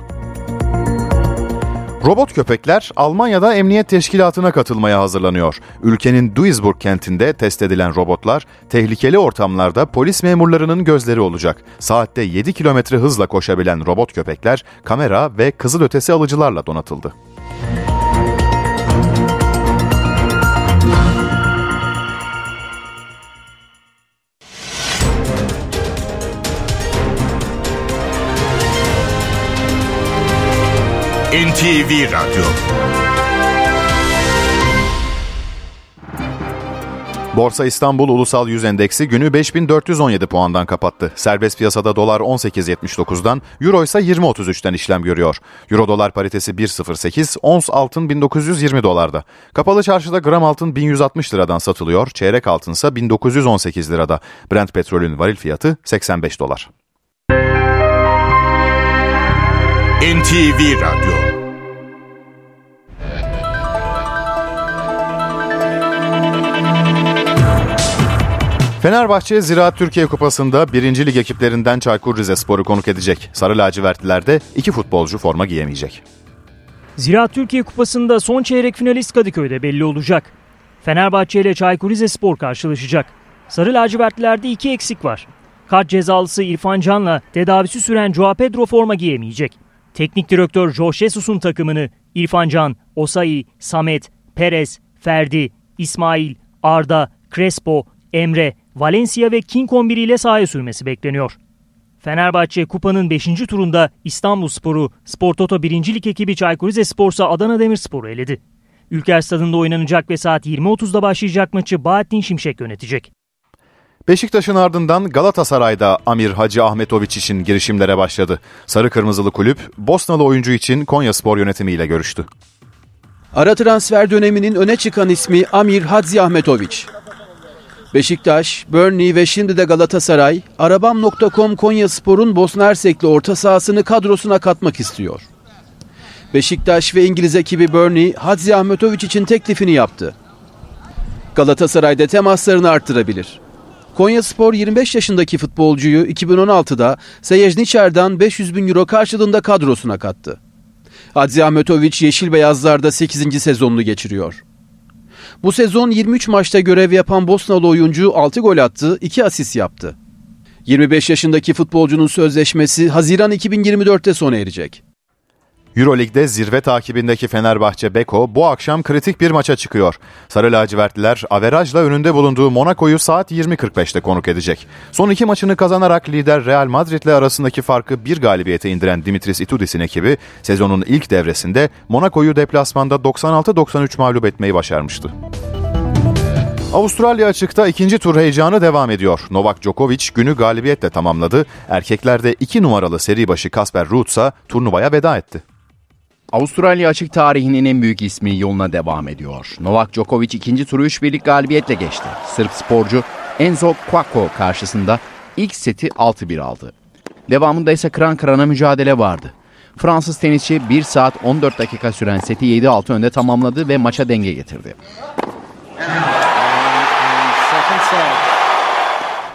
Robot köpekler Almanya'da emniyet teşkilatına katılmaya hazırlanıyor. Ülkenin Duisburg kentinde test edilen robotlar tehlikeli ortamlarda polis memurlarının gözleri olacak. Saatte 7 kilometre hızla koşabilen robot köpekler kamera ve kızılötesi alıcılarla donatıldı. NTV Radyo. Borsa İstanbul Ulusal Yüz Endeksi günü 5417 puandan kapattı. Serbest piyasada dolar 18.79'dan, euro ise 20.33'ten işlem görüyor. Euro dolar paritesi 1.08, ons altın 1920 dolarda. Kapalı çarşıda gram altın 1160 liradan satılıyor, çeyrek altın ise 1918 lirada. Brent petrolün varil fiyatı 85 dolar. NTV Radyo. Fenerbahçe, Ziraat Türkiye Kupası'nda 1. Lig ekiplerinden Çaykur Rizespor'u konuk edecek. Sarı lacivertlilerde 2 futbolcu forma giyemeyecek. Ziraat Türkiye Kupası'nda son çeyrek finalist Kadıköy'de belli olacak. Fenerbahçe ile Çaykur Rizespor karşılaşacak. Sarı lacivertlilerde 2 eksik var. Kart cezalısı İrfan Can'la tedavisi süren Joao Pedro forma giyemeyecek. Teknik direktör Jorge Jesus'un takımını İrfan Can, Osayi, Samet, Perez, Ferdi, İsmail, Arda, Crespo, Emre, Valencia ve King 11 ile sahaya sürmesi bekleniyor. Fenerbahçe Kupa'nın 5. turunda İstanbulspor'u, Spor Toto 1. Lig ekibi Çaykur Rizespor'sa Adana Demirspor'u eledi. Ülker Stadı'nda oynanacak ve saat 20.30'da başlayacak maçı Bahattin Şimşek yönetecek. Beşiktaş'ın ardından Galatasaray'da Amir Hadžiahmetović için girişimlere başladı. Sarı Kırmızılı kulüp, Bosnalı oyuncu için Konya Spor yönetimiyle görüştü. Ara transfer döneminin öne çıkan ismi Amir Hadžiahmetović. Beşiktaş, Burnley ve şimdi de Galatasaray, Arabam.com Konyaspor'un Bosna Hersek'li orta sahasını kadrosuna katmak istiyor. Beşiktaş ve İngiliz ekibi Burnley, Hadžiahmetović için teklifini yaptı. Galatasaray'da temaslarını arttırabilir. Konyaspor 25 yaşındaki futbolcuyu 2016'da Sejniçer'den 500 bin euro karşılığında kadrosuna kattı. Hadžiahmetović Yeşil Beyazlar'da 8. sezonunu geçiriyor. Bu sezon 23 maçta görev yapan Bosnalı oyuncu 6 gol attı, 2 asist yaptı. 25 yaşındaki futbolcunun sözleşmesi Haziran 2024'te sona erecek. Euroleague'de zirve takibindeki Fenerbahçe Beko bu akşam kritik bir maça çıkıyor. Sarı lacivertliler averajla önünde bulunduğu Monaco'yu saat 20.45'te konuk edecek. Son 2 maçını kazanarak lider Real Madrid'le arasındaki farkı 1 galibiyete indiren Dimitris Itudis'in ekibi sezonun ilk devresinde Monaco'yu deplasmanda 96-93 mağlup etmeyi başarmıştı. Avustralya açıkta 2. tur heyecanı devam ediyor. Novak Djokovic günü galibiyetle tamamladı. Erkeklerde 2 numaralı seri başı Casper Ruud ise turnuvaya veda etti. Avustralya Açık tarihinin en büyük ismi yoluna devam ediyor. Novak Djokovic 2. turu 3-1'lik galibiyetle geçti. Sırp sporcu Enzo Couacaud karşısında ilk seti 6-1 aldı. Devamında ise kıran kırana mücadele vardı. Fransız tenisçi 1 saat 14 dakika süren seti 7-6 önde tamamladı ve maça denge getirdi.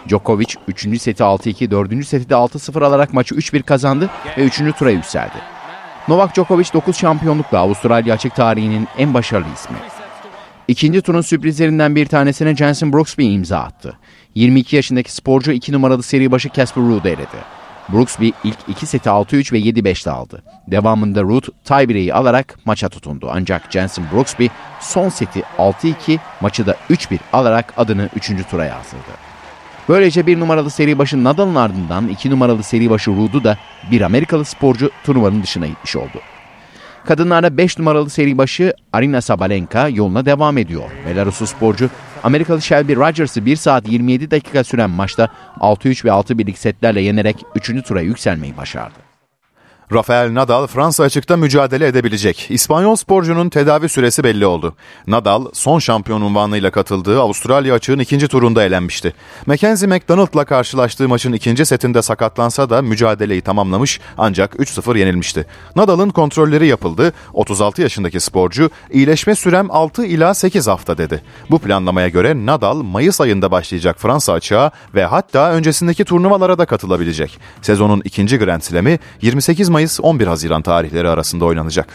Djokovic 3. seti 6-2, 4. seti de 6-0 alarak maçı 3-1 kazandı ve 3. tura yükseldi. Novak Djokovic 9 şampiyonlukla Avustralya açık tarihinin en başarılı ismi. 2. turun sürprizlerinden bir tanesine Jensen Brooksby imza attı. 22 yaşındaki sporcu 2 numaralı seri başı Casper Ruud'u eledi. Brooksby ilk 2 seti 6-3 ve 7-5'te aldı. Devamında Ruud tiebreak'i alarak maça tutundu. Ancak Jensen Brooksby son seti 6-2, maçı da 3-1 alarak adını 3. tura yazdırdı. Böylece 1 numaralı seri başı Nadal'ın ardından 2 numaralı seri başı Ruud'u da bir Amerikalı sporcu turnuvanın dışına gitmiş oldu. Kadınlarda 5 numaralı seri başı Aryna Sabalenka yoluna devam ediyor. Belaruslu sporcu Amerikalı Shelby Rogers'ı 1 saat 27 dakika süren maçta 6-3 ve 6-1'lik setlerle yenerek 3. tura yükselmeyi başardı. Rafael Nadal Fransa açıkta mücadele edebilecek. İspanyol sporcunun tedavi süresi belli oldu. Nadal son şampiyon unvanıyla katıldığı Avustralya açığın 2. turunda elenmişti. Mackenzie McDonald'la karşılaştığı maçın 2. setinde sakatlansa da mücadeleyi tamamlamış ancak 3-0 yenilmişti. Nadal'ın kontrolleri yapıldı. 36 yaşındaki sporcu iyileşme sürem 6 ila 8 hafta dedi. Bu planlamaya göre Nadal Mayıs ayında başlayacak Fransa açığa ve hatta öncesindeki turnuvalara da katılabilecek. Sezonun 2. Grand Slam'i 28 Mayıs 11 Haziran tarihleri arasında oynanacak.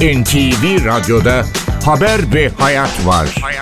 NTV Radyo'da haber ve hayat var.